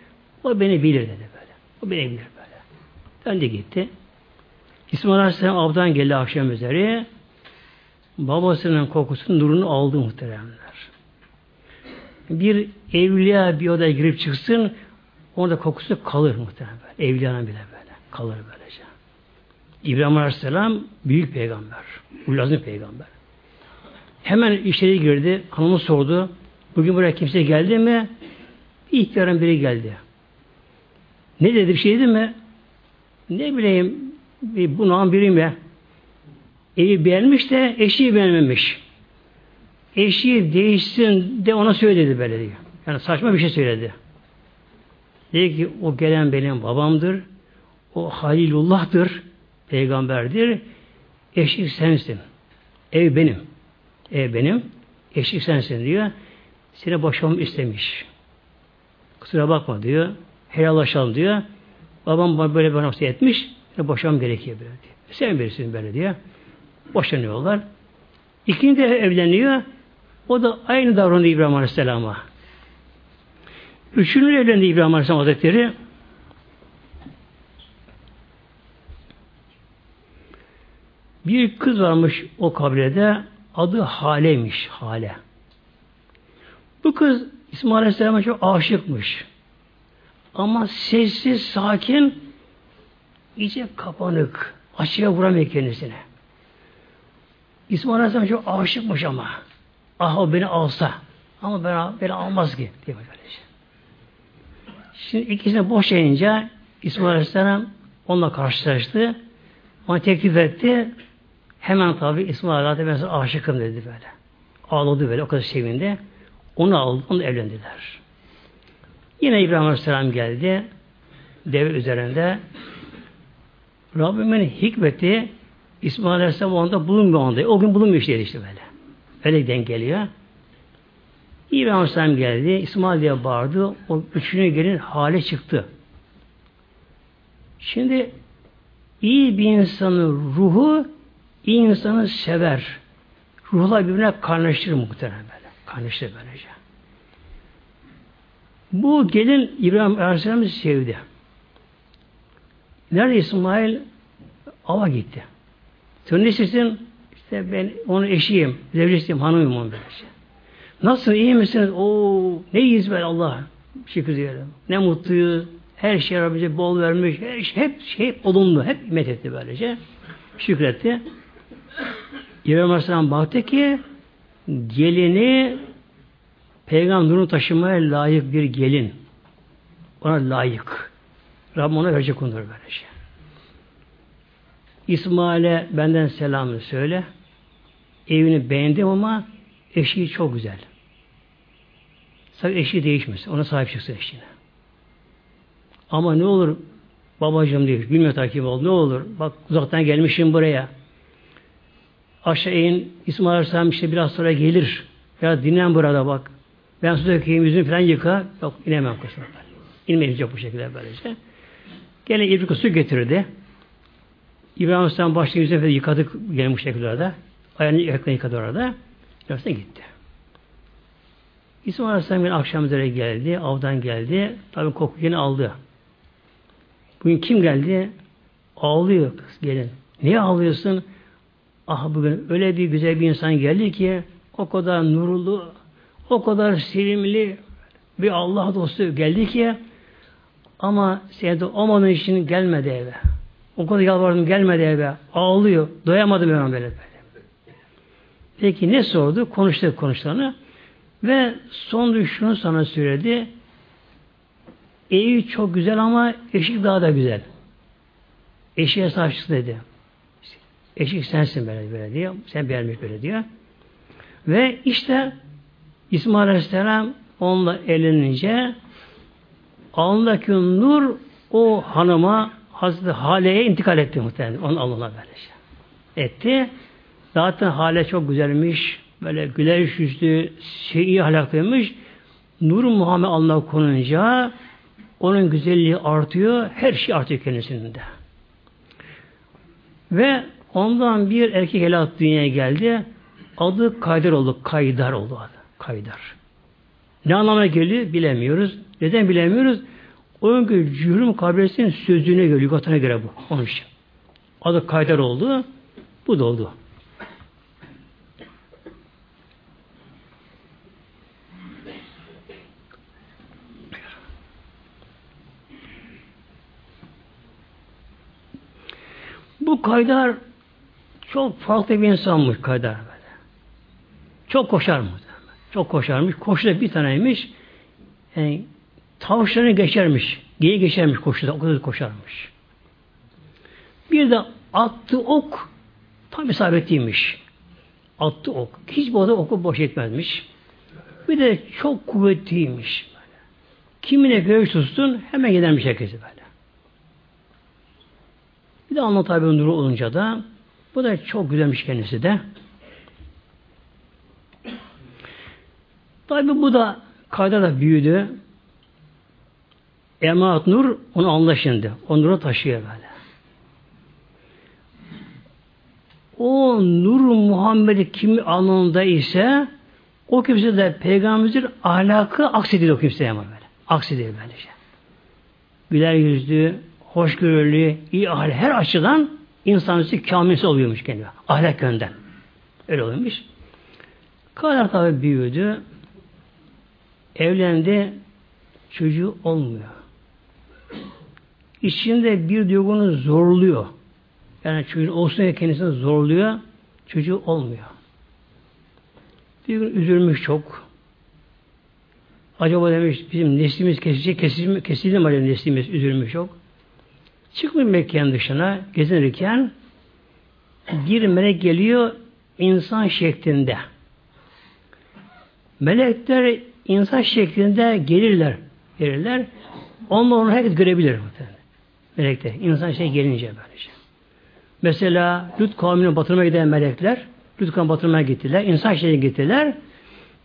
O beni bilir dedi böyle. O beni bilir böyle. Döndü gitti. İsmail Aleyhisselam avdan geldi akşam üzeri. Babasının kokusunun nurunu aldı muhteremler. Bir evliya bir odaya girip çıksın, orada kokusu kalır muhteremler. Evliyanın bile böyle. Kalır böylece. İbrahim Aleyhisselam büyük peygamber. Ulazim peygamber. Hemen içeri girdi. Hanımı sordu. Bugün buraya kimse geldi mi? Bir ihtiyarın biri geldi. Ne dedi? Bir şey dedi mi? Ne bileyim. Bunağın biri mi? Evi beğenmiş de eşiği beğenmemiş. Eşiği değişsin de ona söyledi böyle diyor. Yani saçma bir şey söyledi. Dedi ki o gelen benim babamdır. O Halilullah'tır. Peygamberdir. Eşik sensin. Ev benim. Ev benim. Eşik sensin diyor. Seni boşamamı istemiş. Kusura bakma diyor. Helallaşalım diyor. Babam böyle bana nasıl etmiş. Boşamam gerekiyor böyle diyor. Sen birisin böyle diyor. Boşanıyorlar. İkinci de evleniyor. O da aynı davrandı İbrahim Aleyhisselam'a. Üçüncü evlendi İbrahim Aleyhisselam Hazretleri. Bir kız varmış o kabilede. Adı Hale'ymiş. Hale. Bu kız İsmail Aleyhisselam'a çok aşıkmış. Ama sessiz, sakin, iyice kapanık. Açığa vuramıyor kendisine. İsmail Aleyhisselam çok aşıkmış ama. Ah o beni alsa. Ama beni almaz ki. Şimdi ikisini boşayınca İsmail Aleyhisselam onunla karşılaştı. Ona teklif etti. Hemen tabi İsmail Aleyhisselam aşıkım dedi böyle. Ağladı böyle o kadar sevindi. Onu aldı, onu evlendiler. Yine İbrahim Aleyhisselam geldi. Deve üzerinde. Rabbimin hikmeti İsmail Aleyhisselam o anda bulunmuyor. O gün bulunmuyor işte böyle. Öyle denk geliyor. İbrahim Aleyhisselam geldi. İsmail diye bağırdı. O üçünü gelin hale çıktı. Şimdi iyi bir insanın ruhu iyi insanı sever. Ruhlar birbirine karnaştırır muhtemelen böyle. Karnaştırır böylece. Bu gelin İbrahim Aleyhisselam'ı sevdi. Nerede İsmail? Ava gitti. Sen ne istiyorsun? İşte ben onun eşiyim, zevcesiyim, hanımım onun böylece. Nasıl, iyi misiniz? Oo, ne iyiyiz ben Allah şükür diyelim. Ne mutluyuz. Her şey Rabbimize bol vermiş. Her şey, hep şey olumlu. Hep methetti böylece. Şükretti. İbrahim Aleyhisselam baktı ki gelini Peygamber nurunu taşımaya layık bir gelin. Ona layık. Rabbim ona verecek onları böylece. İsmail'e benden selamını söyle. Evini beğendim ama eşiği çok güzel. Sakın eşiği değişmesin. Ona sahip çıksın eşiğine. Ama ne olur babacığım diyor. Bilmiyor takip ol. Ne olur. Bak uzaktan gelmişim buraya. Aşağı in. İsmail Aleyhisselam işte biraz sonra gelir. Ya dinlen burada bak. Ben su dökeyim. Yüzünü falan yıka. Yok inemem kusura. İnmeyiz yok bu şekilde böylece. Gene İbrik'e su getirdi. İbrahim Aleyhisselam başta yüzünü falan yıkadık. Gene bu şekilde orada. Ayağını yıkadı orada. Yarısına gitti. İsmail Aleyhisselam yine akşam üzere geldi. Avdan geldi. Tabii koku yine aldı. Bugün kim geldi? Ağlıyor kız gelin. Niye ağlıyorsun? Ah bugün öyle bir güzel bir insan geldi ki o kadar nurlu, o kadar sevimli bir Allah dostu geldi ki ama sen de olmadığın için gelmedi eve. O kadar yalvardım gelmedi eve. Ağlıyor. Doyamadım ben böyle. Peki ne sordu? Konuştu konuştuğunu ve son düşünü sana söyledi. Evi çok güzel ama eşik daha da güzel. Eşiğe sahipsin dedi. Eşik sensin böyle diyor. Sen beğenmiş böyle diyor. Ve işte İsmail Aleyhisselam onunla evlenince alnındaki nur o hanıma Hazreti Hale'ye intikal etti muhtemelen. Onu alnına verdi. Etti. Zaten hale çok güzelmiş. Böyle güler yüzlü, iyi ahlaklıymış. Nur-u Muhammed Allah'a konunca onun güzelliği artıyor. Her şey artıyor kendisinde. Ve ondan bir erkek evlat dünyaya geldi. Adı Kaydar oldu. Kaydar oldu adı. Kaydar. Ne anlamına geliyor? Bilemiyoruz. Neden bilemiyoruz? O önkü Cürhüm kabilesinin sözlüğüne göre, lügatına göre bu. Onun için. Adı Kaydar oldu. Bu da oldu. Bu Kaydar çok farklı bir insanmış Kaydar böyle. Çok koşarmış. Çok koşarmış. Koşuda bir taneymiş. Yani tavşanı geçermiş. Geyi geçermiş koşuda. O kadar koşarmış. Bir de attığı ok tam isabetliymiş. Attığı ok. Hiç bu arada oku boş etmezmiş. Bir de çok kuvvetliymiş. Böyle. Kimine göğüs tutsun hemen gidermiş herkesi böyle. Bir de Allah tabi nuru olunca da bu da çok güzelmiş kendisi de. Tabi bu da Kaydar da büyüdü. Emanat nur onu anla şimdi. O nuru taşıyor böyle. O nur Muhammed'i kim anında ise o kimse de peygamberin ahlakı aksediyor o kimseye ama böyle. Aksediyor böylece. Güler yüzlü, hoşgörülü, iyi ahlak her açıdan insanlısı kamilse oluyormuş kendine. Ahlak yönden. Öyle oluyormuş. Kader tabi büyüdü. Evlendi. Çocuğu olmuyor. İçinde bir duygunun zorluyor. Yani çocuğu olsun ya kendisini zorluyor. Çocuğu olmuyor. Bir gün üzülmüş çok. Acaba demiş bizim neslimiz kesecek. Kesildi mi acaba neslimiz? Üzülmüş çok. Çıkmış Mekke'nin dışına gezinirken bir melek geliyor insan şeklinde. Melekler insan şeklinde gelirler. Onu herkes görebilir. Melekler insan gelince böylece. Mesela Lut kavminin batırmaya giden melekler Lut kavmini batırmaya gittiler. İnsan şeklinde gittiler.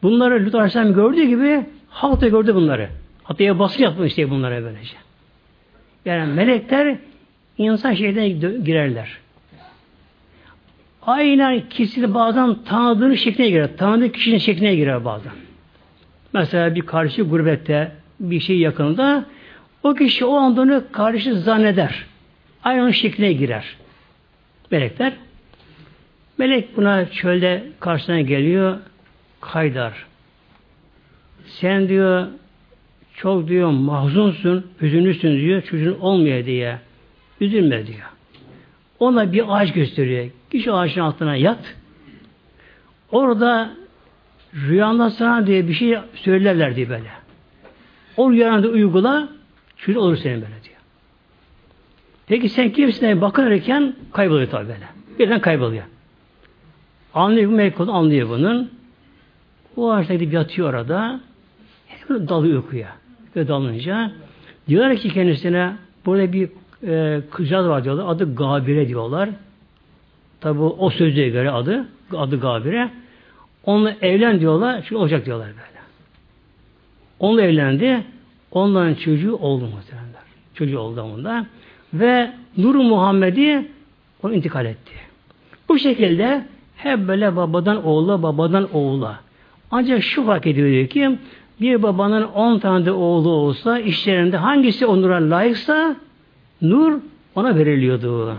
Bunları Lut Aleyhisselam gördüğü gibi halk da gördü bunları. Hatta baskı yapmış işte bunlara böylece. Yani melekler insan şeklinde girerler. Aynen kişisi bazen tanıdığın şekline girer. Tanıdığı kişinin şekline girer bazen. Mesela bir karşı gurbette bir şey yakında o kişi o anda onu karşı zanneder. Aynı onun şekline girer. Melekler. Melek buna çölde karşısına geliyor. Kaydar. Sen diyor çok diyor mahzunsun, hüzünlüsün diyor, çocuğun olmuyor diye. Üzülme diyor. Ona bir ağaç gösteriyor. Git şu ağacın altına yat. Orada rüyanda sana diye bir şey söylerler diye böyle. O rüyanda uygula, çocuğun olur senin böyle diyor. Peki sen kimsine bakınırken kayboluyor tabii böyle. Birden kayboluyor. Anlıyor bu melek anlıyor bunun. O ağaçta gidip yatıyor orada. Dalıyor uykuya. Ve dalınca diyorlar ki kendisine burada bir kızcağız var diyorlar. Adı Gabire diyorlar. Tabi o sözlüğe göre adı Gabire. Onunla evlen diyorlar. Çünkü olacak diyorlar böyle. Onunla evlendi. Onların çocuğu oldu muhtemelenler. Çocuğu oldu onunla. Ve Nur-u Muhammed'i onu intikal etti. Bu şekilde hep böyle babadan oğula, babadan oğula. Ancak şu fark ediyor ki bir babanın 10 tane de oğlu olsa işlerinde hangisi o nura layıksa nur ona veriliyordu.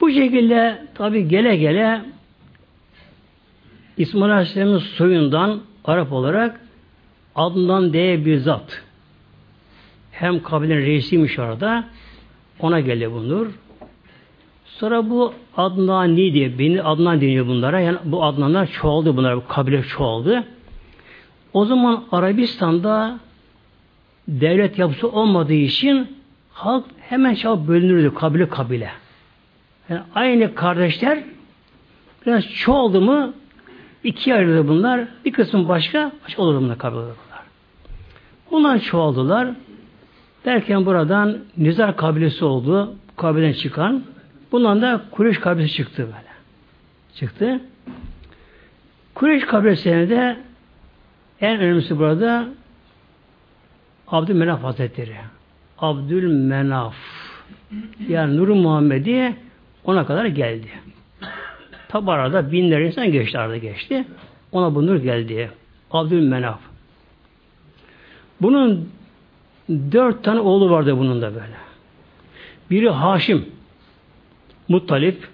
Bu şekilde tabi gele İsmail Aleyhisselam'ın soyundan Arap olarak Adnan diye bir zat. Hem kabilenin reisiymiş orada. Ona geliyor bu nur. Sonra bu Adnani diye, beni Adnan deniyor bunlara. Yani bu Adnanlar çoğaldı bunlar. Bu kabile çoğaldı. O zaman Arabistan'da devlet yapısı olmadığı için halk hemen çabuk bölünürdü. Kabile. Yani aynı kardeşler biraz çoğaldı mı İkiye ayrılır bunlar. Bir kısım başka olur bunlar, kabul olur bunlar. Bunlar çoğaldılar. Derken buradan Nizar kabilesi oldu. Kabileden çıkan. Bundan da Kureyş kabilesi çıktı böyle. Çıktı. Kureyş kabilesine de en önemlisi burada Abdülmenaf Hazretleri. Abdülmenaf. Yani Nur-u Muhammediye ona kadar geldi. Tabi arada binlerce insan geçti, arada geçti. Ona bu nur geldi. Abdülmenaf. Bunun 4 tane oğlu vardı bunun da böyle. Biri Haşim, Mutalip,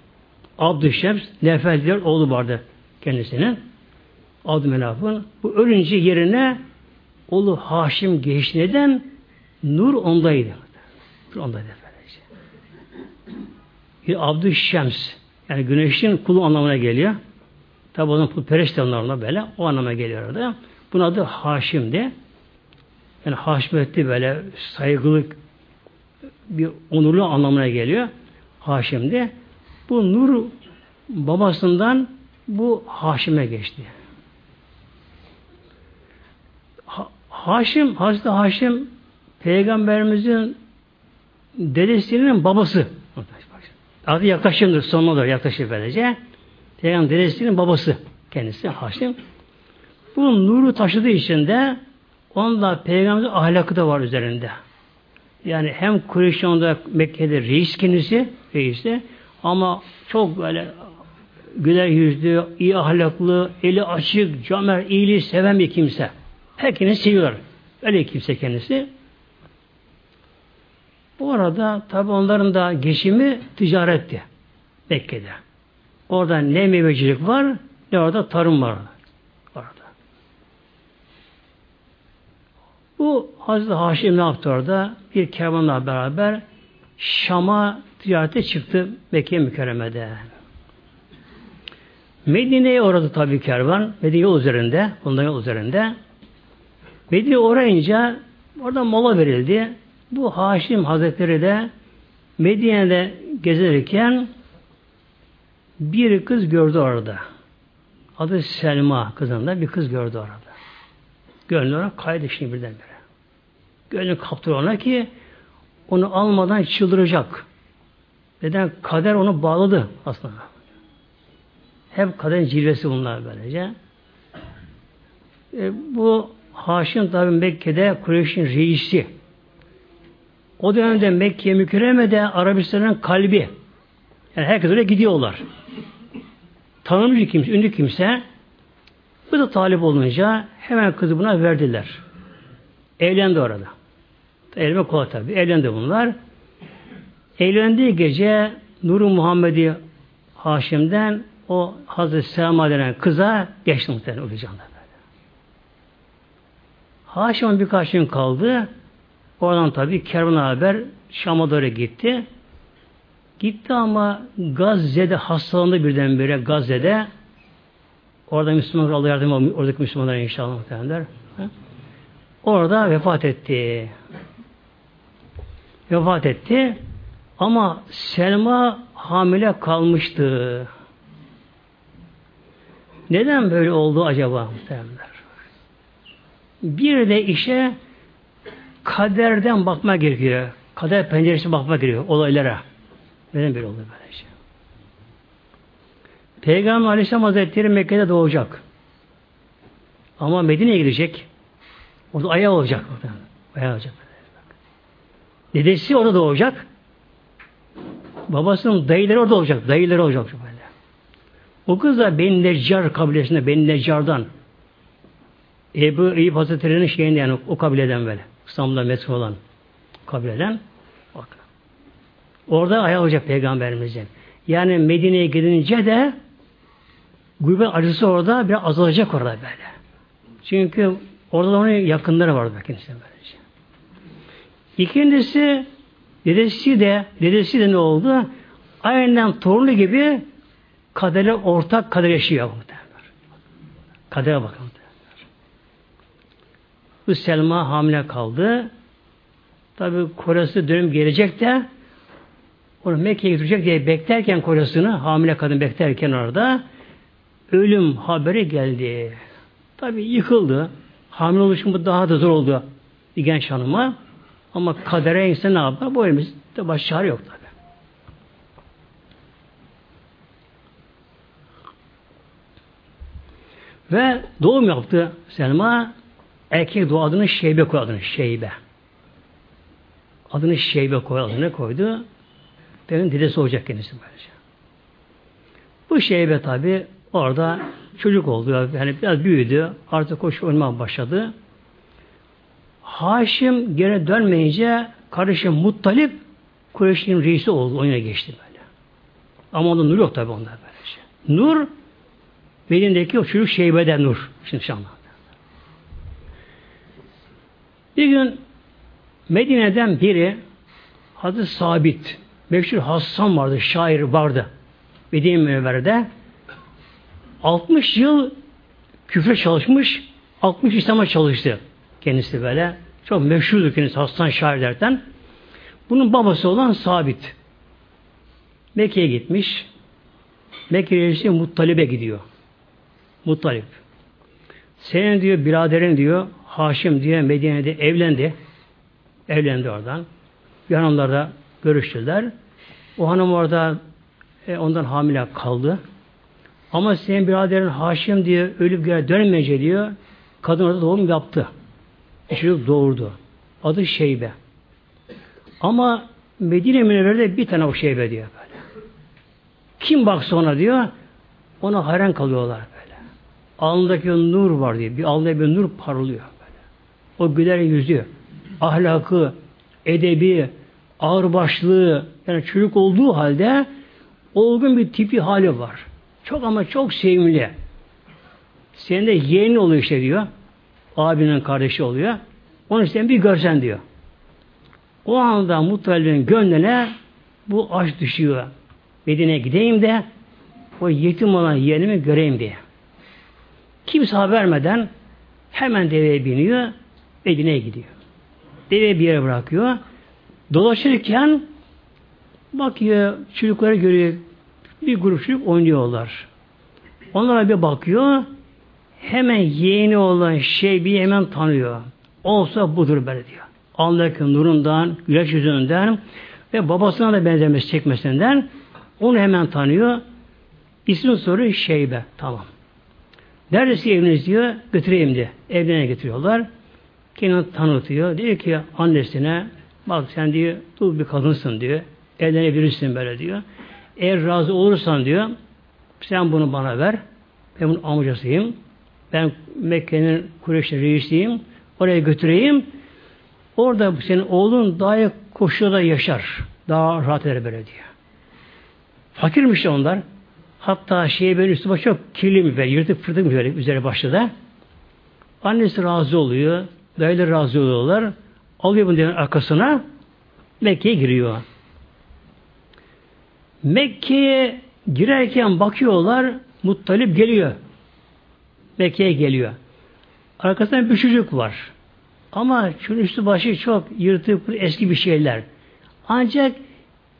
Abdüşşems, Nefel'dir oğlu vardı kendisinin. Abdülmenaf'ın. Bu ölünce yerine oğlu Haşim geçti. Neden? Nur ondaydı. Nur ondaydı efendim. Abdüşşems. Yani güneşin kulu anlamına geliyor. Tabi o zaman pereşt anlamına böyle. O anlamına geliyor orada. Bunun adı Haşim'di. Yani haşmetli böyle saygılık bir onurlu anlamına geliyor. Haşim'di. Bu nur babasından bu Haşim'e geçti. Haşim, Hazreti Haşim Peygamberimizin dedesinin babası. Adı yaklaşımdır, sonuna doğru yaklaşır böylece. Peygamber dedesinin babası kendisi Haşim. Bu nuru taşıdığı için de onda Peygamber'in ahlakı da var üzerinde. Yani hem Kureyş'te onda Mekke'de reis kendisi, reisi ama çok böyle güler yüzlü, iyi ahlaklı, eli açık, cömert, iyiliği seven bir kimse. Herkini seviyor. Öyle kimse kendisi. Bu arada tabi onların da geçimi ticaretti Mekke'de. Orada ne meyvecilik var ne orada tarım var. Orada. Bu Hazreti Haşim ne yaptı orada? Bir kervanla beraber Şam'a ticarete çıktı Mekke-i Mükerreme'de. Medine'ye uğradı tabi kervan. Medine yol üzerinde. Bundan yol üzerinde. Medine'ye uğrayınca orada mola verildi. Bu Haşim Hazretleri de Medine'de gezerken bir kız gördü orada. Adı Selma kızında bir kız gördü orada. Gönlü ona kaydı şimdi birdenbire. Gönlü kaptırdı ona ki onu almadan çıldıracak. Neden? Kader onu bağladı aslında. Hep kaderin cilvesi bunlar böylece. Bu Haşim tabi Mekke'de Kureyş'in reisi. O dönemde Mekke-i Mükerreme'de Arabistan'ın kalbi. Yani herkes oraya gidiyorlar. Tanınmış kimse, ünlü kimse. Bu da talip olunca hemen kızı buna verdiler. Evlendi orada. Evlenme kolay tabii. Evlendi bunlar. Evlendiği gece Nur-u Muhammedi Haşim'den o Hazreti Selma denen kıza geçti muhtemelen olacağında. Haşim'in birkaç gün kaldı. Oradan tabii kervanla haber Şam'a doğru gitti. Gitti ama Gazze'de hastalandı birdenbire. Gazze'de orada Müslümanlar Allah yardım ediyor. Oradaki Müslümanlar inşallah muhtemelenler. Orada vefat etti. Vefat etti. Ama Selma hamile kalmıştı. Neden böyle oldu acaba muhtemelenler? Bir de işe kaderden bakma gerekiyor. Kader penceresinden bakma gerekiyor olaylara. Neden böyle oldu böyle şey? Peygamber Aleyhisselam Hazretleri Mekke'de doğacak. Ama Medine'ye gidecek. Orada ayağı olacak. Ayağı olacak. Dedesi orada doğacak. Babasının dayıları orada olacak. Dayıları olacak böyle. O kız da Beni Neccar kabilesinde, Beni Neccar'dan Ebu Eyyub Hazretleri'nin şeyinde yani o kabileden böyle. İstanbul'da mesul olan kabileden bakın. Orada ayağı olacak Peygamberimizin. Yani Medine'ye gidince de gurbet acısı orada biraz azalacak orada böyle. Çünkü orada onun yakınları vardı kendisine böylece. İkincisi dedesi de ne oldu? Aynen torunu gibi kadere ortak kader yaşıyor. Kadere bakalım. Bu Selma hamile kaldı. Tabi korası dönüm gelecek de onu Mekke'ye götürecek diye beklerken korasını hamile kadın beklerken orada ölüm haberi geldi. Tabi yıkıldı. Hamile oluşumu daha da zor oldu bir genç hanıma. Ama kadere ise ne yapar? Bu elimizde başka çare yok tabi. Ve doğum yaptı Selma. Erkek doğu adını Şeybe koydu. Adını Şeybe. Adını Şeybe koydu. Adını koydu. Benim dedesi olacak kendisi böylece. Bu Şeybe tabi orada çocuk oldu. Yani biraz büyüdü. Artık koşu oynamaya başladı. Haşim geri dönmeyince kardeşi Mutalip Kureyş'in reisi oldu. Oyuna geçti böyle. Ama onda nur yok tabi onda böylece. Nur belindeki o çocuk Şeybe'den nur. Şimdi Şam'da. Bir gün Medine'den biri adı Sabit, meşhur Hassan vardı, şair vardı. Medine Münevvere'de 60 yıl küfre çalışmış, 60 İslam'a çalıştı kendisi böyle. Çok meşhurdu kendisi Hassan şair derken. Bunun babası olan Sabit. Mekke'ye gitmiş. Mekke'ye Muttalib'e gidiyor. Mutalip. Senin diyor biraderin diyor Haşim diye Medine'de evlendi. Evlendi oradan. Bir hanımlarla görüştüler. O hanım orada ondan hamile kaldı. Ama senin biraderin Haşim diye ölüp geri dönmeyince diyor kadın orada doğum yaptı. Çocuk doğurdu. Adı Şeybe. Ama Medine Münevvere'de bir tane o Şeybe diyor böyle. Kim baksa ona diyor ona hayran kalıyorlar böyle. Alnındaki nur var diyor. Bir alnında bir nur parlıyor böyle. O güler yüzü, ahlakı, edebi, ağırbaşlığı, yani çocuk olduğu halde olgun bir tipi hali var. Çok ama çok sevimli. Senin de yeğeni oluyor işte diyor. Abinin kardeşi oluyor. Onu sen bir görsen diyor. O anda Muttalib'in gönlüne bu aşk düşüyor. Medine'ye gideyim de o yetim olan yeğenimi göreyim diye. Kimse vermeden hemen deveye biniyor, Medine'ye gidiyor. Deveyi bir yere bırakıyor. Dolaşırken bakıyor, çocukları görüyor. Bir grup çocuk oynuyorlar. Onlara bir bakıyor. Hemen yeğeni olan Şeybe'yi hemen tanıyor. Olsa budur böyle diyor. Allah'ın nurundan, güneş yüzünden ve babasına da benzemesi çekmesinden onu hemen tanıyor. İsmini soruyor Şeybe. Tamam. Neredeyse eviniz diyor, götüreyim diye. Evlerine getiriyorlar. Kendini tanıtıyor. Diyor ki annesine, bak sen diyor, dul bir kadınsın diyor. Evlenebilirsin böyle diyor. Eğer razı olursan diyor, sen bunu bana ver. Ben bunun amcasıyım. Ben Mekke'nin Kureyş'in reisiyim. Oraya götüreyim. Orada senin oğlun daha iyi koşuda yaşar. Daha rahat eder böyle diyor. Fakirmiş de onlar. Hatta böyle üstü başı çok kirli mi böyle, yırtık fırtık mı böyle üzeri başta da. Annesi razı oluyor, dayıları razı oluyorlar. Alıyor bunu devenin arkasına, Mekke'ye giriyor. Mekke'ye girerken bakıyorlar, Muttalip geliyor. Mekke'ye geliyor. Arkasında bir çocuk var. Ama şunun üstü başı çok yırtık fırtık eski bir şeyler. Ancak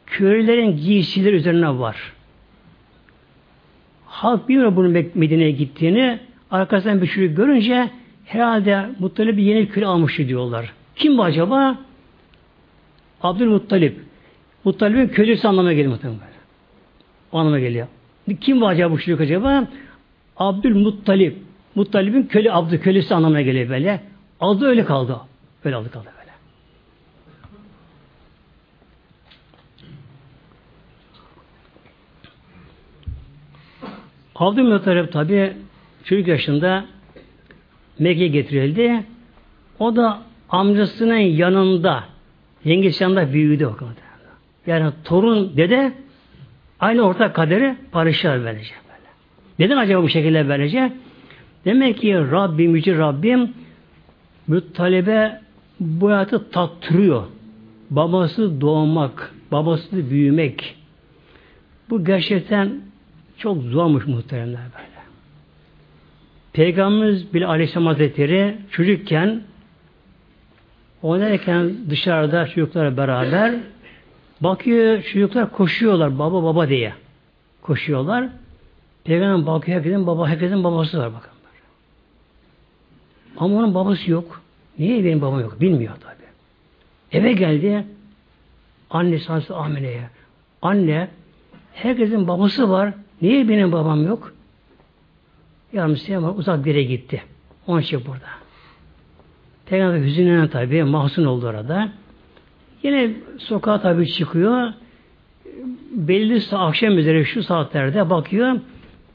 köylülerin giysileri üzerine var. Halk bilmiyor bunun Medine'ye gittiğini. Arkasından bir çocuk görünce herhalde Muttalip bir yeni köle almıştı diyorlar. Kim bu acaba? Abdülmuttalip. Muttalip'in kölesi anlamına geliyor muhtemelen. O anlamına geliyor. Kim bu acaba bu çocuk acaba? Abdülmuttalip. Muttalip'in köle, kölesi anlamına geliyor böyle. Adı öyle kaldı. Öyle adı kaldı böyle. Abdülmenaf tabi çocuk yaşında Mekke'ye getirildi. O da amcasının yanında, yengesi yanında büyüdü. Yani torun dede aynı ortak kaderi paylaşıyor böylece. Neden acaba bu şekilde böylece? Demek ki Rabbim, Yüce Rabbim Muttalib'e bu hayatı tattırıyor. Babası doğmak, babası büyümek. Bu gerçekten çok zormuş muhteremler böyle. Peygamberimiz bile Aleyhisselam Hazretleri çocukken oynarken dışarıda çocuklarla beraber bakıyor çocuklar koşuyorlar baba baba diye. Koşuyorlar. Peygamber bakıyor, herkesin babası var bakın. Ama onun babası yok. Niye benim babam yok? Bilmiyor tabi. Eve geldi annesi Amine'ye. Anne, herkesin babası var. Niye benim babam yok? Yardımcısı var. Uzak bir yere gitti. Onun için burada. Peygamber hüzünlenen tabi. Mahzun oldu orada. Yine sokağa tabi çıkıyor. Belli akşam üzere şu saatlerde bakıyor.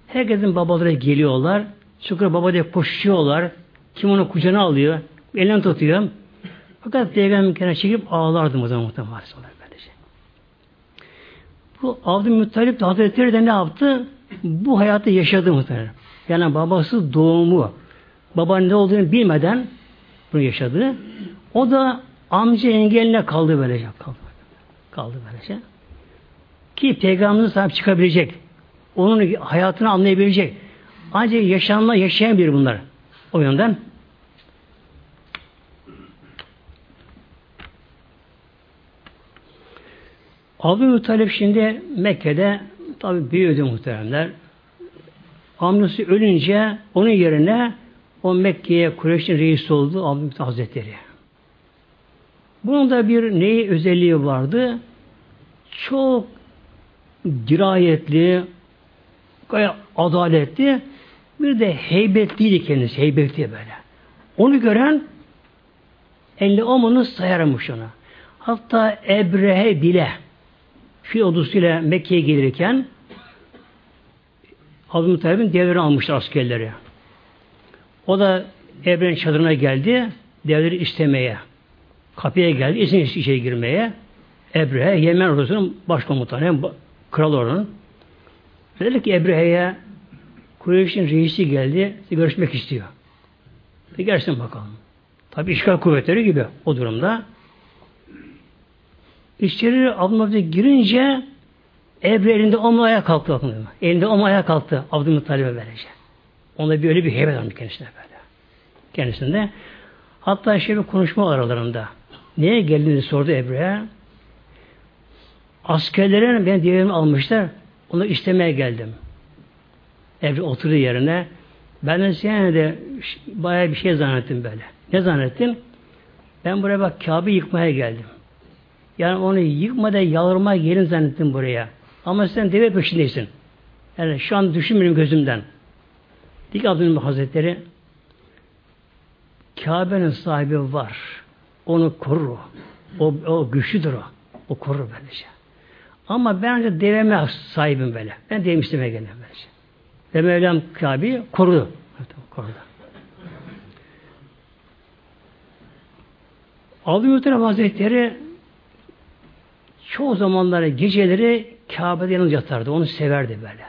Herkesin babaları geliyorlar. Şükür baba diye koşuyorlar. Kim onu kucağına alıyor, elinden tutuyor. Fakat Peygamber'in kenara çekip ağlardım o zaman muhtemelen. Bu Abdülmenaf Hazretleri de ne yaptı? Bu hayatı yaşadı muhtemelen. Yani babası doğumu, babanın ne olduğunu bilmeden bunu yaşadı. O da amca engeline kaldı böylece. Ki Peygamber'e sahip çıkabilecek. Onun hayatını anlayabilecek. Ancak yaşayanla yaşayabilir bunlar. O yönden Mutalip şimdi Mekke'de tabi büyüdü muhteremler. Amcası ölünce onun yerine o Mekke'ye Kureyş'in reisi oldu Abdülmenaf Hazretleri. Bunun da bir neyi özelliği vardı? Çok dirayetli, gayet adaletli, bir de heybetliydi kendisi, heybetli böyle. Onu gören 50 omunu sayarmış ona. Hatta Ebrehe bile fil ordusuyla Mekke'ye gelirken Abdülmenaf'ın devrini almıştı askerleri. O da Ebrehe'nin çadırına geldi, devleri istemeye. Kapıya geldi, izin içeri girmeye. Ebrehe, Yemen ordusunun başkomutanı, kralı oranın. Dedi ki Ebrehe'ye Kureyş'in reisi geldi, görüşmek istiyor. Gelsin bakalım. Tabi işgal kuvvetleri gibi o durumda. İçeri Abdülmenaf girince Ebrehe elinde omla ayağa kalktı. Bakın, elinde omla ayağa kalktı Abdülmenaf'a böylece. Onda bir öyle bir heybet almış kendisine böyle. Kendisinde. Hatta bir konuşma aralarında. Neye geldiğini sordu Ebrehe. Askerlerin ben diğerimi almışlar. Onları istemeye geldim. Ebrehe oturdu yerine. Ben de senede bayağı bir şey zannettim böyle. Ne zannettim? Ben buraya bak Kabe yıkmaya geldim. Yani onu yıkmada yalvarmaya gelin zannettim buraya. Ama sen deve peşindeysin. Yani şu an düşünmüyorum gözümden. Dik Abdülmenaf Hazretleri Kabe'nin sahibi var. Onu korur. O güçlüdür o. O korur böylece. Ama ben de deveme sahibim böyle. Ben devem istemeye geldim böylece. Ve Mevlam Kabe'yi korudu. Abdülmenaf Hazretleri çoğu zamanları geceleri Kabe'de yanında yatardı. Onu severdi böyle.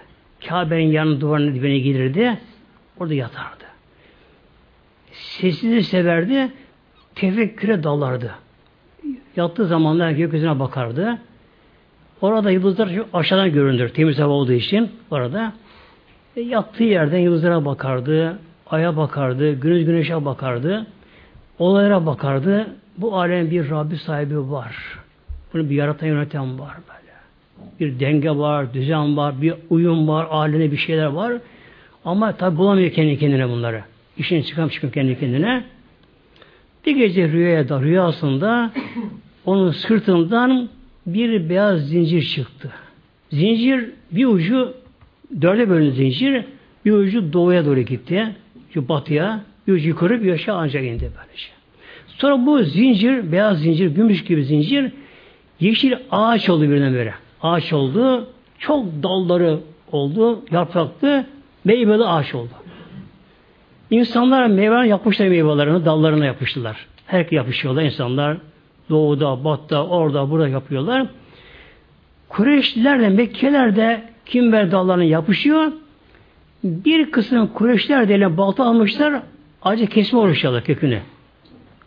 Kabe'nin yanı duvarının dibine gelirdi. Orada yatardı. Sessizliği severdi. Tefekküre dalardı. Yattığı zamanlar gökyüzüne bakardı. Orada yıldızlar aşağıdan görünür. Temiz hava olduğu için orada. Yattığı yerden yıldızlara bakardı, aya bakardı, güneşe bakardı, olaylara bakardı. Bu alemin bir Rabbi sahibi var. Bunu bir yaratan yöneten var böyle. Bir denge var, düzen var, bir uyum var, alene bir şeyler var. Ama tabi bulamıyor kendi kendine bunları. İşin çıkıp kendi kendine. Bir gece rüyasında onun sırtından bir beyaz zincir çıktı. Zincir bir ucu 4'e bölündü zincir. Bir ucu doğuya doğru gitti. Şu batıya. Bir ucu yukarı bir aşağı ancak indi böylece. Sonra bu zincir, beyaz zincir, gümüş gibi zincir yeşil ağaç oldu birden böyle. Ağaç oldu. Çok dalları oldu. Yapraklı. Meyveli ağaç oldu. İnsanlar meyvelerini yapmışlar meyvelerini. Dallarına yapıştılar. Herkese yapışıyorlar insanlar. Doğuda, batıda, orada, burada yapıyorlar. Kureyşliler de Mekkeliler de kimber dallarına yapışıyor. Bir kısım Kureyşler de eline balta almışlar. Acı kesme uğraşıyorlar kökünü.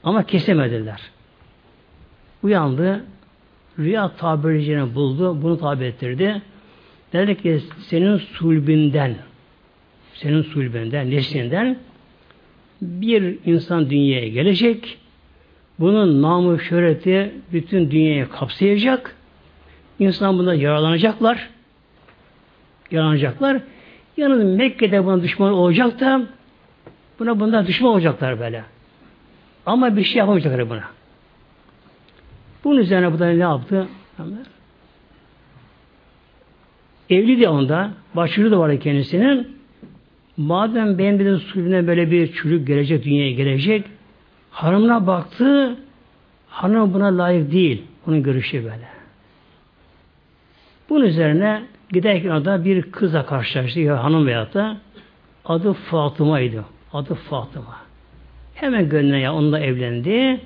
Ama kesemediler. Uyandı. Rüya tabircilerini buldu. Bunu tabir ettirdi. Dedi ki senin sulbinden, neslinden bir insan dünyaya gelecek. Bunun namı şöhreti bütün dünyayı kapsayacak. İnsan bundan yararlanacaklar. Yalnız Mekke'de buna düşman olacak da bundan düşman olacaklar böyle. Ama bir şey yapamayacaklar buna. Bunun üzerine bu da ne yaptı? Evli de onda, başvurusu da vardı kendisinin. Madem benim de suyuna böyle bir çürük gelecek, dünyaya gelecek, hanımına baktı, hanım buna layık değil. Onun görüşü böyle. Bunun üzerine giderken orada bir kızla karşılaştı, ya hanım veyahut da adı Fatıma'ydı. Adı Fatıma. Hemen gönlüne ya onunla evlendi.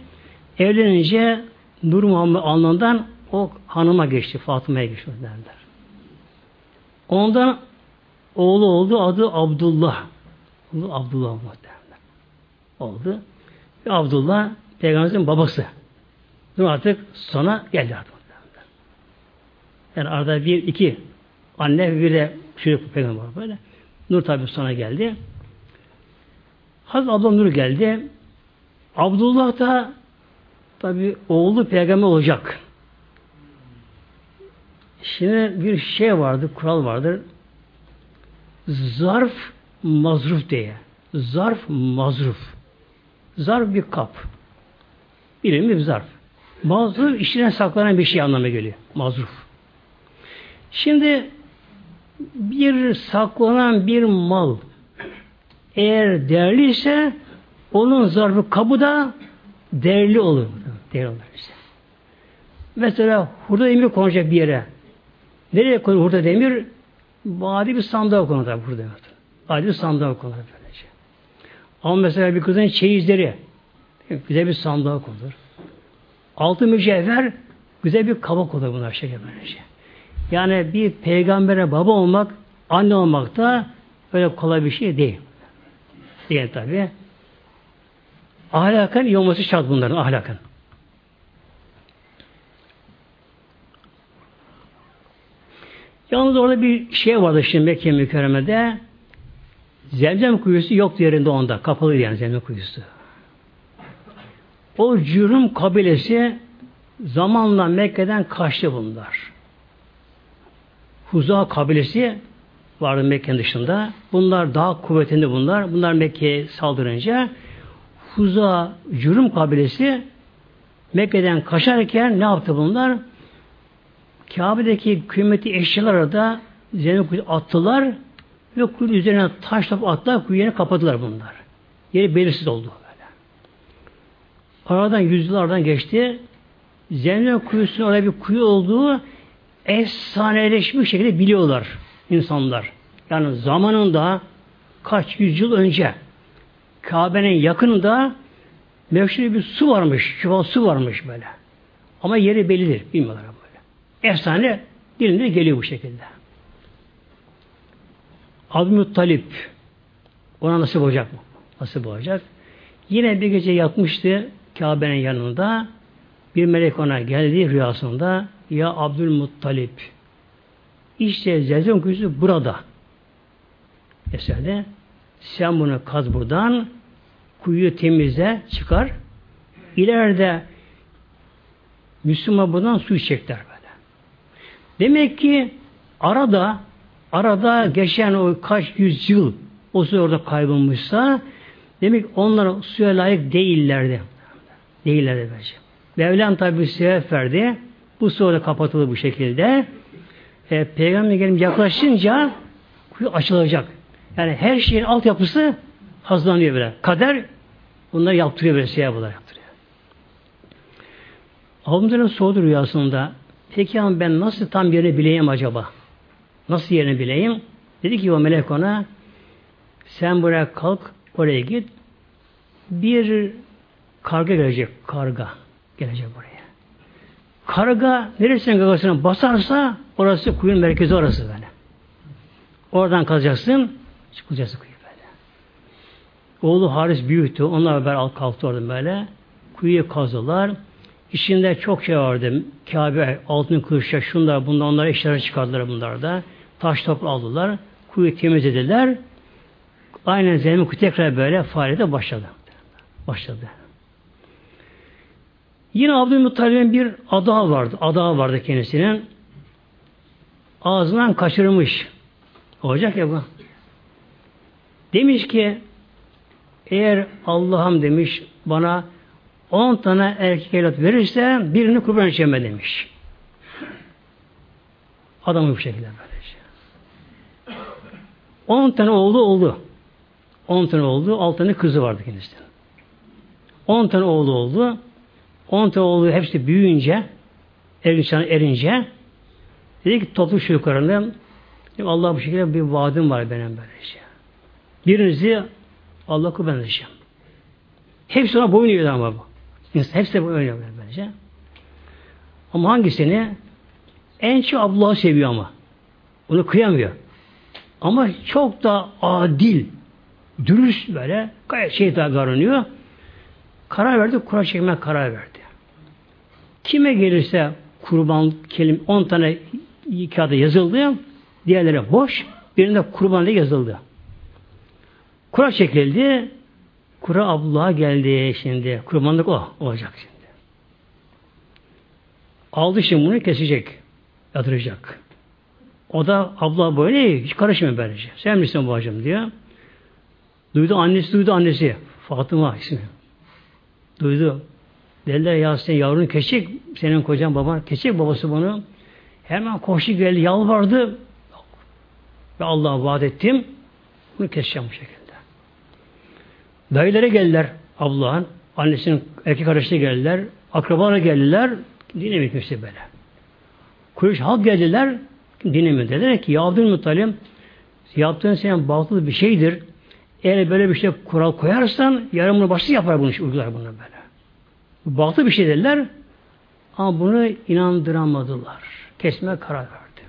Evlenince Nur Muhammed alnından o hanıma geçti, Fatıma'ya geçti derler. Ondan oğlu oldu, adı Abdullah. Oğlu Abdullah muhtemelen oldu. Ve Abdullah Peygamberimizin babası. Dur artık sona geldi artık. Yani arada bir iki anne bir de çocuk peygamber var böyle. Nur tabi sona geldi. Hazreti Abdullah Nur geldi. Abdullah da tabi oğlu peygamber olacak. Şimdi bir şey vardır, kural vardır. Zarf mazruf diye. Zarf mazruf. Zarf bir kap. Bilimli bir zarf. Mazruf içine saklanan bir şey anlamına geliyor. Mazruf. Şimdi bir saklanan bir mal eğer değerliyse onun zarfı kabı da değerli olur. Değerli olur işte. Mesela hurda demir konacak bir yere. Nereye konur hurda demir? Adi bir sandığa konur tabi hurda demir. Adi bir sandığa konur böylece. Ama mesela bir kızın çeyizleri güzel bir sandığa konur. Altın mücevher güzel bir kaba konur bunlar şekilde böylece. Yani bir peygambere baba olmak, anne olmak da öyle kolay bir şey değil. Yani tabi ahlakın iyi olması şart bunların ahlakın. Yalnız orada bir şey vardı şimdi Mekke-i Mükerreme'de. Zemzem kuyusu yoktu yerinde onda. Kapalıydı yani Zemzem kuyusu. O Cürhüm kabilesi zamanla Mekke'den kaçtı bunlar. Huza kabilesi vardı Mekke'nin dışında. Bunlar daha kuvvetli bunlar. Bunlar Mekke'ye saldırınca Huza, Cürhüm kabilesi Mekke'den kaçarken ne yaptı bunlar? Kabe'deki kıymetli eşyalara da Zeynep Kuyu'ya attılar ve kuyunun üzerine taşla attılar, kuyuyu kapadılar bunlar. Yeri belirsiz oldu böyle. Aradan yüzyıllardan geçti. Zeynep Kuyusu'nun orada bir kuyu olduğu efsaneleşmiş şekilde biliyorlar insanlar. Yani zamanında kaç yüzyıl önce Kabe'nin yakınında meşhur bir su varmış, çuval su varmış böyle. Ama yeri bellidir, bilmiyorlar. Efsane dilinde geliyor bu şekilde. Mutalip ona nasip olacak mı? Nasip olacak. Yine bir gece yatmıştı Kabe'nin yanında. Bir melek ona geldi rüyasında. Ya Abdülmutalip işte Zemzem kuyusu burada. Eserde sen bunu kaz buradan kuyuyu temizle çıkar. İleride Müslüman buradan su içecekler. Demek ki arada geçen o kaç yüzyıl o su orada kaybolmuşsa demek onlar suya layık değillerdi. Değillerdi bence. Mevlam tabi bir sebep verdi. Bu su orada kapatıldı bu şekilde. Peygamber'e gelip yaklaşınca kuyu açılacak. Yani her şeyin altyapısı hazırlanıyor böyle. Kader bunları yaptırıyor böyle şey yapıyorlar. Abimizin sordu rüyasında peki ama ben nasıl tam yerini bileyim acaba? Nasıl yerini bileyim? Dedi ki o melek ona sen buraya kalk, oraya git. Bir karga gelecek. Karga gelecek buraya. Karga neresinin gagasına basarsa orası kuyunun merkezi orası böyle. Oradan kazacaksın. Çıkacaksın kuyu böyle. Oğlu Haris büyüktü. Onunla beraber kalktı oradan böyle. Kuyuyu kazdılar. İçinde çok şey vardı. Kabe, altın kılıçlar, şunlar, bunlar, onları eşyalara çıkardılar bunlar da. Taş topla aldılar. Kuyu temizlediler. Aynen Zemzem Kuyu tekrar böyle faaliyete başladı. Yine Abdülmuttalib'in bir adağı vardı. Kendisinin. Ağzından kaçırmış. Olacak ya bu. Demiş ki, eğer Allah'ım demiş bana 10 tane erkek evlat verirse birini kurban edeceğime demiş. Adamı bu şekilde böylece. 10 tane oğlu oldu. 10 tane oldu. 6 tane kızı vardı kendisinin. 10 tane oğlu oldu. 10 tane oğlu hepsi büyüyünce, erince dedi ki toplu şu yukarıda Allah bu şekilde bir vaadim var benim böylece. Birinizi Allah kurban edeceğim. Hepsi ona boyun eğiyordu ama bu. Hepsi de boyun eğiyordu böylece. Ama hangisini? En çok Abdullah'ı seviyor ama. Onu kıyamıyor. Ama çok da adil, dürüst böyle gayet şeytan garanıyor. Karar verdi, kura çekmeye karar verdi. Kime gelirse kurban kelime 10 tane kağıda yazıldı. Diğerleri boş. Birinde kurban diye yazıldı. Kura çekildi. Kura Abdullah'a geldi şimdi. Kurbanlık o olacak şimdi. Aldı şimdi bunu kesecek. Yatıracak. O da abla böyle hiç karışmıyor böylece. Sen misin bacım diyor. Duydu annesi. Fatıma ismi. Duydu. Dediler ya sen yavrunu kesecek. Senin kocan baban kesecek babası bunu. Hemen koştu geldi yalvardı. Ve Allah'a vaat ettim. Bunu keseceğim bu şekilde. Dayılara geldiler ablanın. Annesinin erkek kardeşine geldiler. Akrabalara geldiler. Dinlemiyor kimse böyle. Kureyş halk geldiler. Dinlemiyor. Dediler ki ya Abdülmenaf yaptığın senin batılı bir şeydir. Eğer böyle bir şey kural koyarsan yarın bunu başta yapar bunu. Uygular bunu böyle. Batılı bir şey dediler. Ama bunu inandıramadılar. Kesme karar verdi.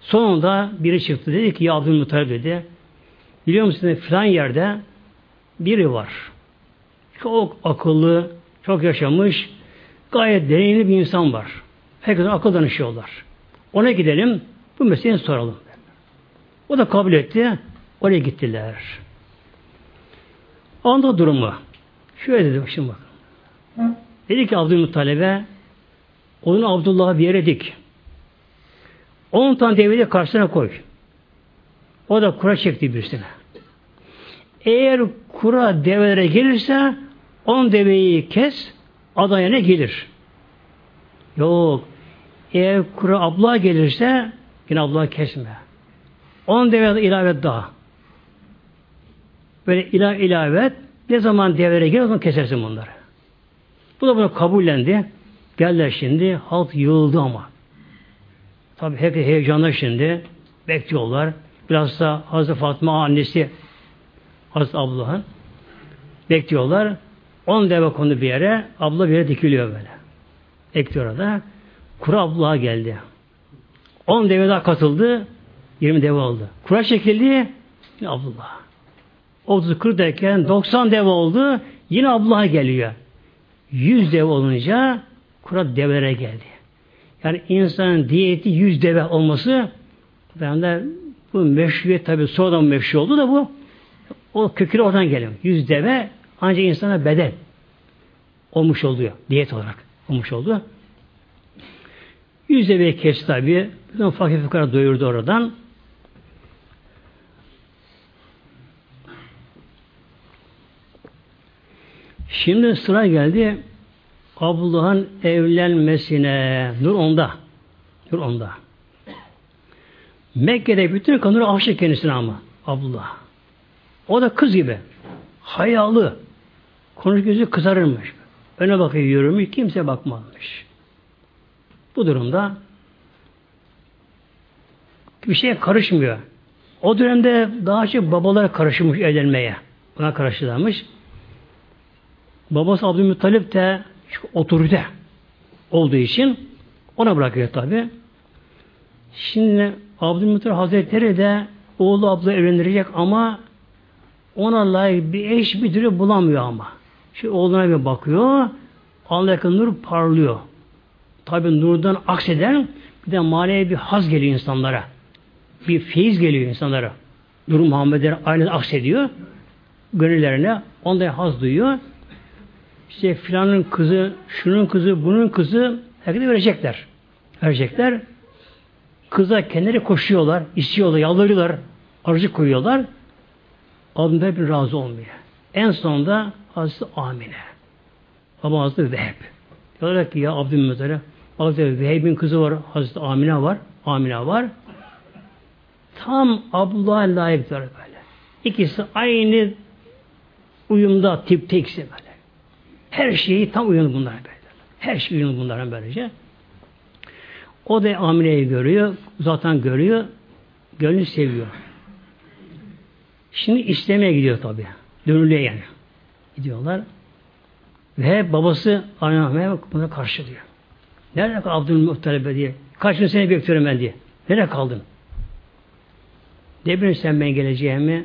Sonunda biri çıktı. Dedi ki ya Abdülmenaf dedi. Biliyor musunuz filan yerde biri var. Çok akıllı, çok yaşamış, gayet deneyimli bir insan var. Herkese akıl danışıyorlar. Ona gidelim, bu meseleyi soralım. O da kabul etti, oraya gittiler. Anda durumu. Şöyle dedi, şimdi bakın. Dedi ki Abdülmuttalib'e, onu Abdullah'a bir yere dik. 10 tane deveyi karşısına koy. O da kura çekti birisine. Eğer kura develere gelirse, 10 deveyi kes, adaya ne gelir? Yok. Eğer kura abla gelirse yine abla kesme. 10 deve ilave daha. Böyle ilave ne zaman devere gelir o zaman kesersin bunları. Bu da bunu kabullendi. Geldiler şimdi. Halk yığıldı ama. Tabi hep heyecanlar şimdi. Bekliyorlar. Biraz da Hazreti Fatıma annesi Hazreti Abdullah'ın. Bekliyorlar. 10 deve kondu bir yere. Abla bir yere dikiliyor böyle. Ekliyor da. Kura Abdullah'a geldi. 10 deve daha katıldı. 20 deve oldu. Kura çekildi. Yine Abdullah. 30-40 derken 90 deve oldu. Yine Abdullah'a geliyor. 100 deve olunca kura develere geldi. Yani insanın diyeti 100 deve olması yani bu meşruiyet tabi sonradan meşru oldu da bu o köküyle oradan geliyor. 100 deve ancak insana bedel olmuş oluyor. Diyet olarak olmuş oldu. 100 deveyi kesti tabi. Bütün fakir fukara doyurdu oradan. Şimdi sıra geldi Abdullah'ın evlenmesine. Nur onda. Mekke'de bütün kanunu aşık kendisine ama Abdullah. O da kız gibi. Hayalı. Konuş gözü kızarırmış. Öne bakıyor yürümüş. Kimse bakmamış. Bu durumda bir şeye karışmıyor. O dönemde daha çok babalar karışmış evlenmeye. Buna karıştılarmış. Babası Abdülmuttalip de otorite olduğu için ona bırakıyor tabi. Şimdi Abdülmuttalip Hazretleri de oğlu abla evlendirecek ama ona layık bir eş bir türlü bulamıyor ama. Şimdi oğluna bir bakıyor. Allah'ın nur parlıyor. Tabi nurdan akseden bir de manevi bir haz geliyor insanlara. Bir feyiz geliyor insanlara. Nur-u Muhammed'e aynen aksediyor. Gönüllerine onda haz duyuyor. İşte filanın kızı, şunun kızı, bunun kızı herkese verecekler. Verecekler. Kıza kendileri koşuyorlar, istiyorlar, yalvarıyorlar, arzu koyuyorlar. Abdülmenaf bir razı olmuyor. En sonunda Hazreti Amine. Ama Hazreti Vehb. Diyorlar ki ya Abdülmenaf, Hazreti Vehb'in kızı var, Hazreti Amine var. Tam Abdullah'a layık böyle. İkisi aynı uyumda, tipte ikisi böyle. Her şeyi tam uyumlu bunlara böyle. Her şey uyumlu bunlara böylece. O da Amine'yi görüyor. Zaten görüyor. Gönlü seviyor. Şimdi istemeye gidiyor tabii. Dönülüyor yani. Gidiyorlar. Ve babası Amine'ye buna karşı diyor. Nerede kaldın Abdülmuttalib'e diye. Kaçını seni bekliyorum ben diye. Nerede kaldın? Ne bileyim sen ben geleceğimi?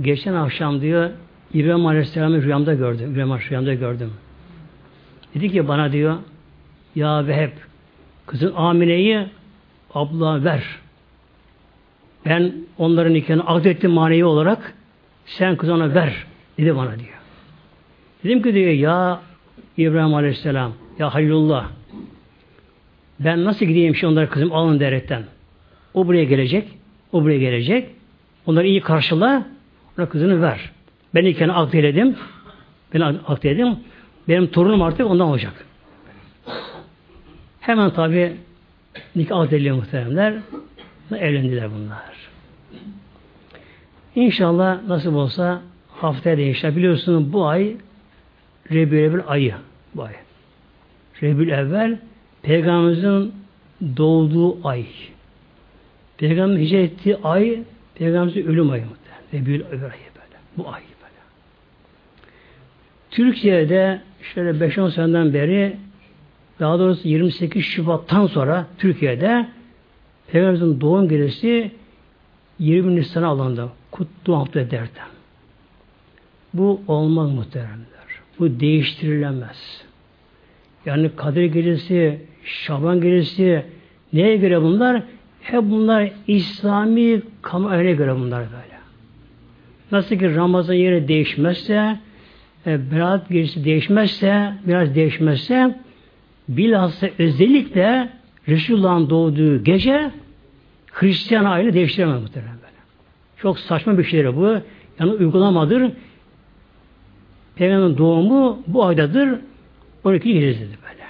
Geçen akşam diyor İbrahim Aleyhisselam'ı rüyamda gördüm. Dedi ki bana diyor ya Vehb kızın Amine'yi abla ver. Ben onların nikahını akdettim manevi olarak. Sen kız ona ver. Dedi bana diyor. Dedim ki diyor ya İbrahim Aleyhisselam ya Halilullah ben nasıl gideyim şimdi onları kızım alın derekten. O buraya gelecek. Onları iyi karşıla. Ona kızını ver. Ben nikahını akdeledim. Benim torunum artık ondan olacak. Hemen tabi nikah ediliyor muhteremler. Evlendiler bunlar. İnşallah nasip olsa haftaya da inşallah. Biliyorsunuz bu ay Rebiülevvel ayı. Bu ay. Rebiülevvel Peygamberimizin doğduğu ay. Peygamberimizin hicret ettiği ay Peygamberimizin ölüm ayı muhterem. Rebiülevvel ayı böyle. Bu ay böyle. Türkiye'de şöyle 5-10 seneden beri daha doğrusu 28 Şubat'tan sonra Türkiye'de Peygamberimizin doğum gecesi 20 Nisan'a alındı. Kutlu hafta derden. Bu olmaz muhteremler. Bu değiştirilemez. Yani Kadir gecesi, Şaban gecesi neye göre bunlar? Hep bunlar İslami kamuoyuna göre bunlar böyle. Nasıl ki Ramazan yeri değişmezse, Berat gecesi değişmezse, biraz değişmezse bilhassa özellikle Resulullah'ın doğduğu gece Hristiyan aile değiştiremez muhtemelen böyle. Çok saçma bir şeydir bu. Yani uygulamadır. Peygamber'in doğumu bu aydadır. 12 gecesidir böyle.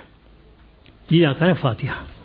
Lillahi Teala Fatiha.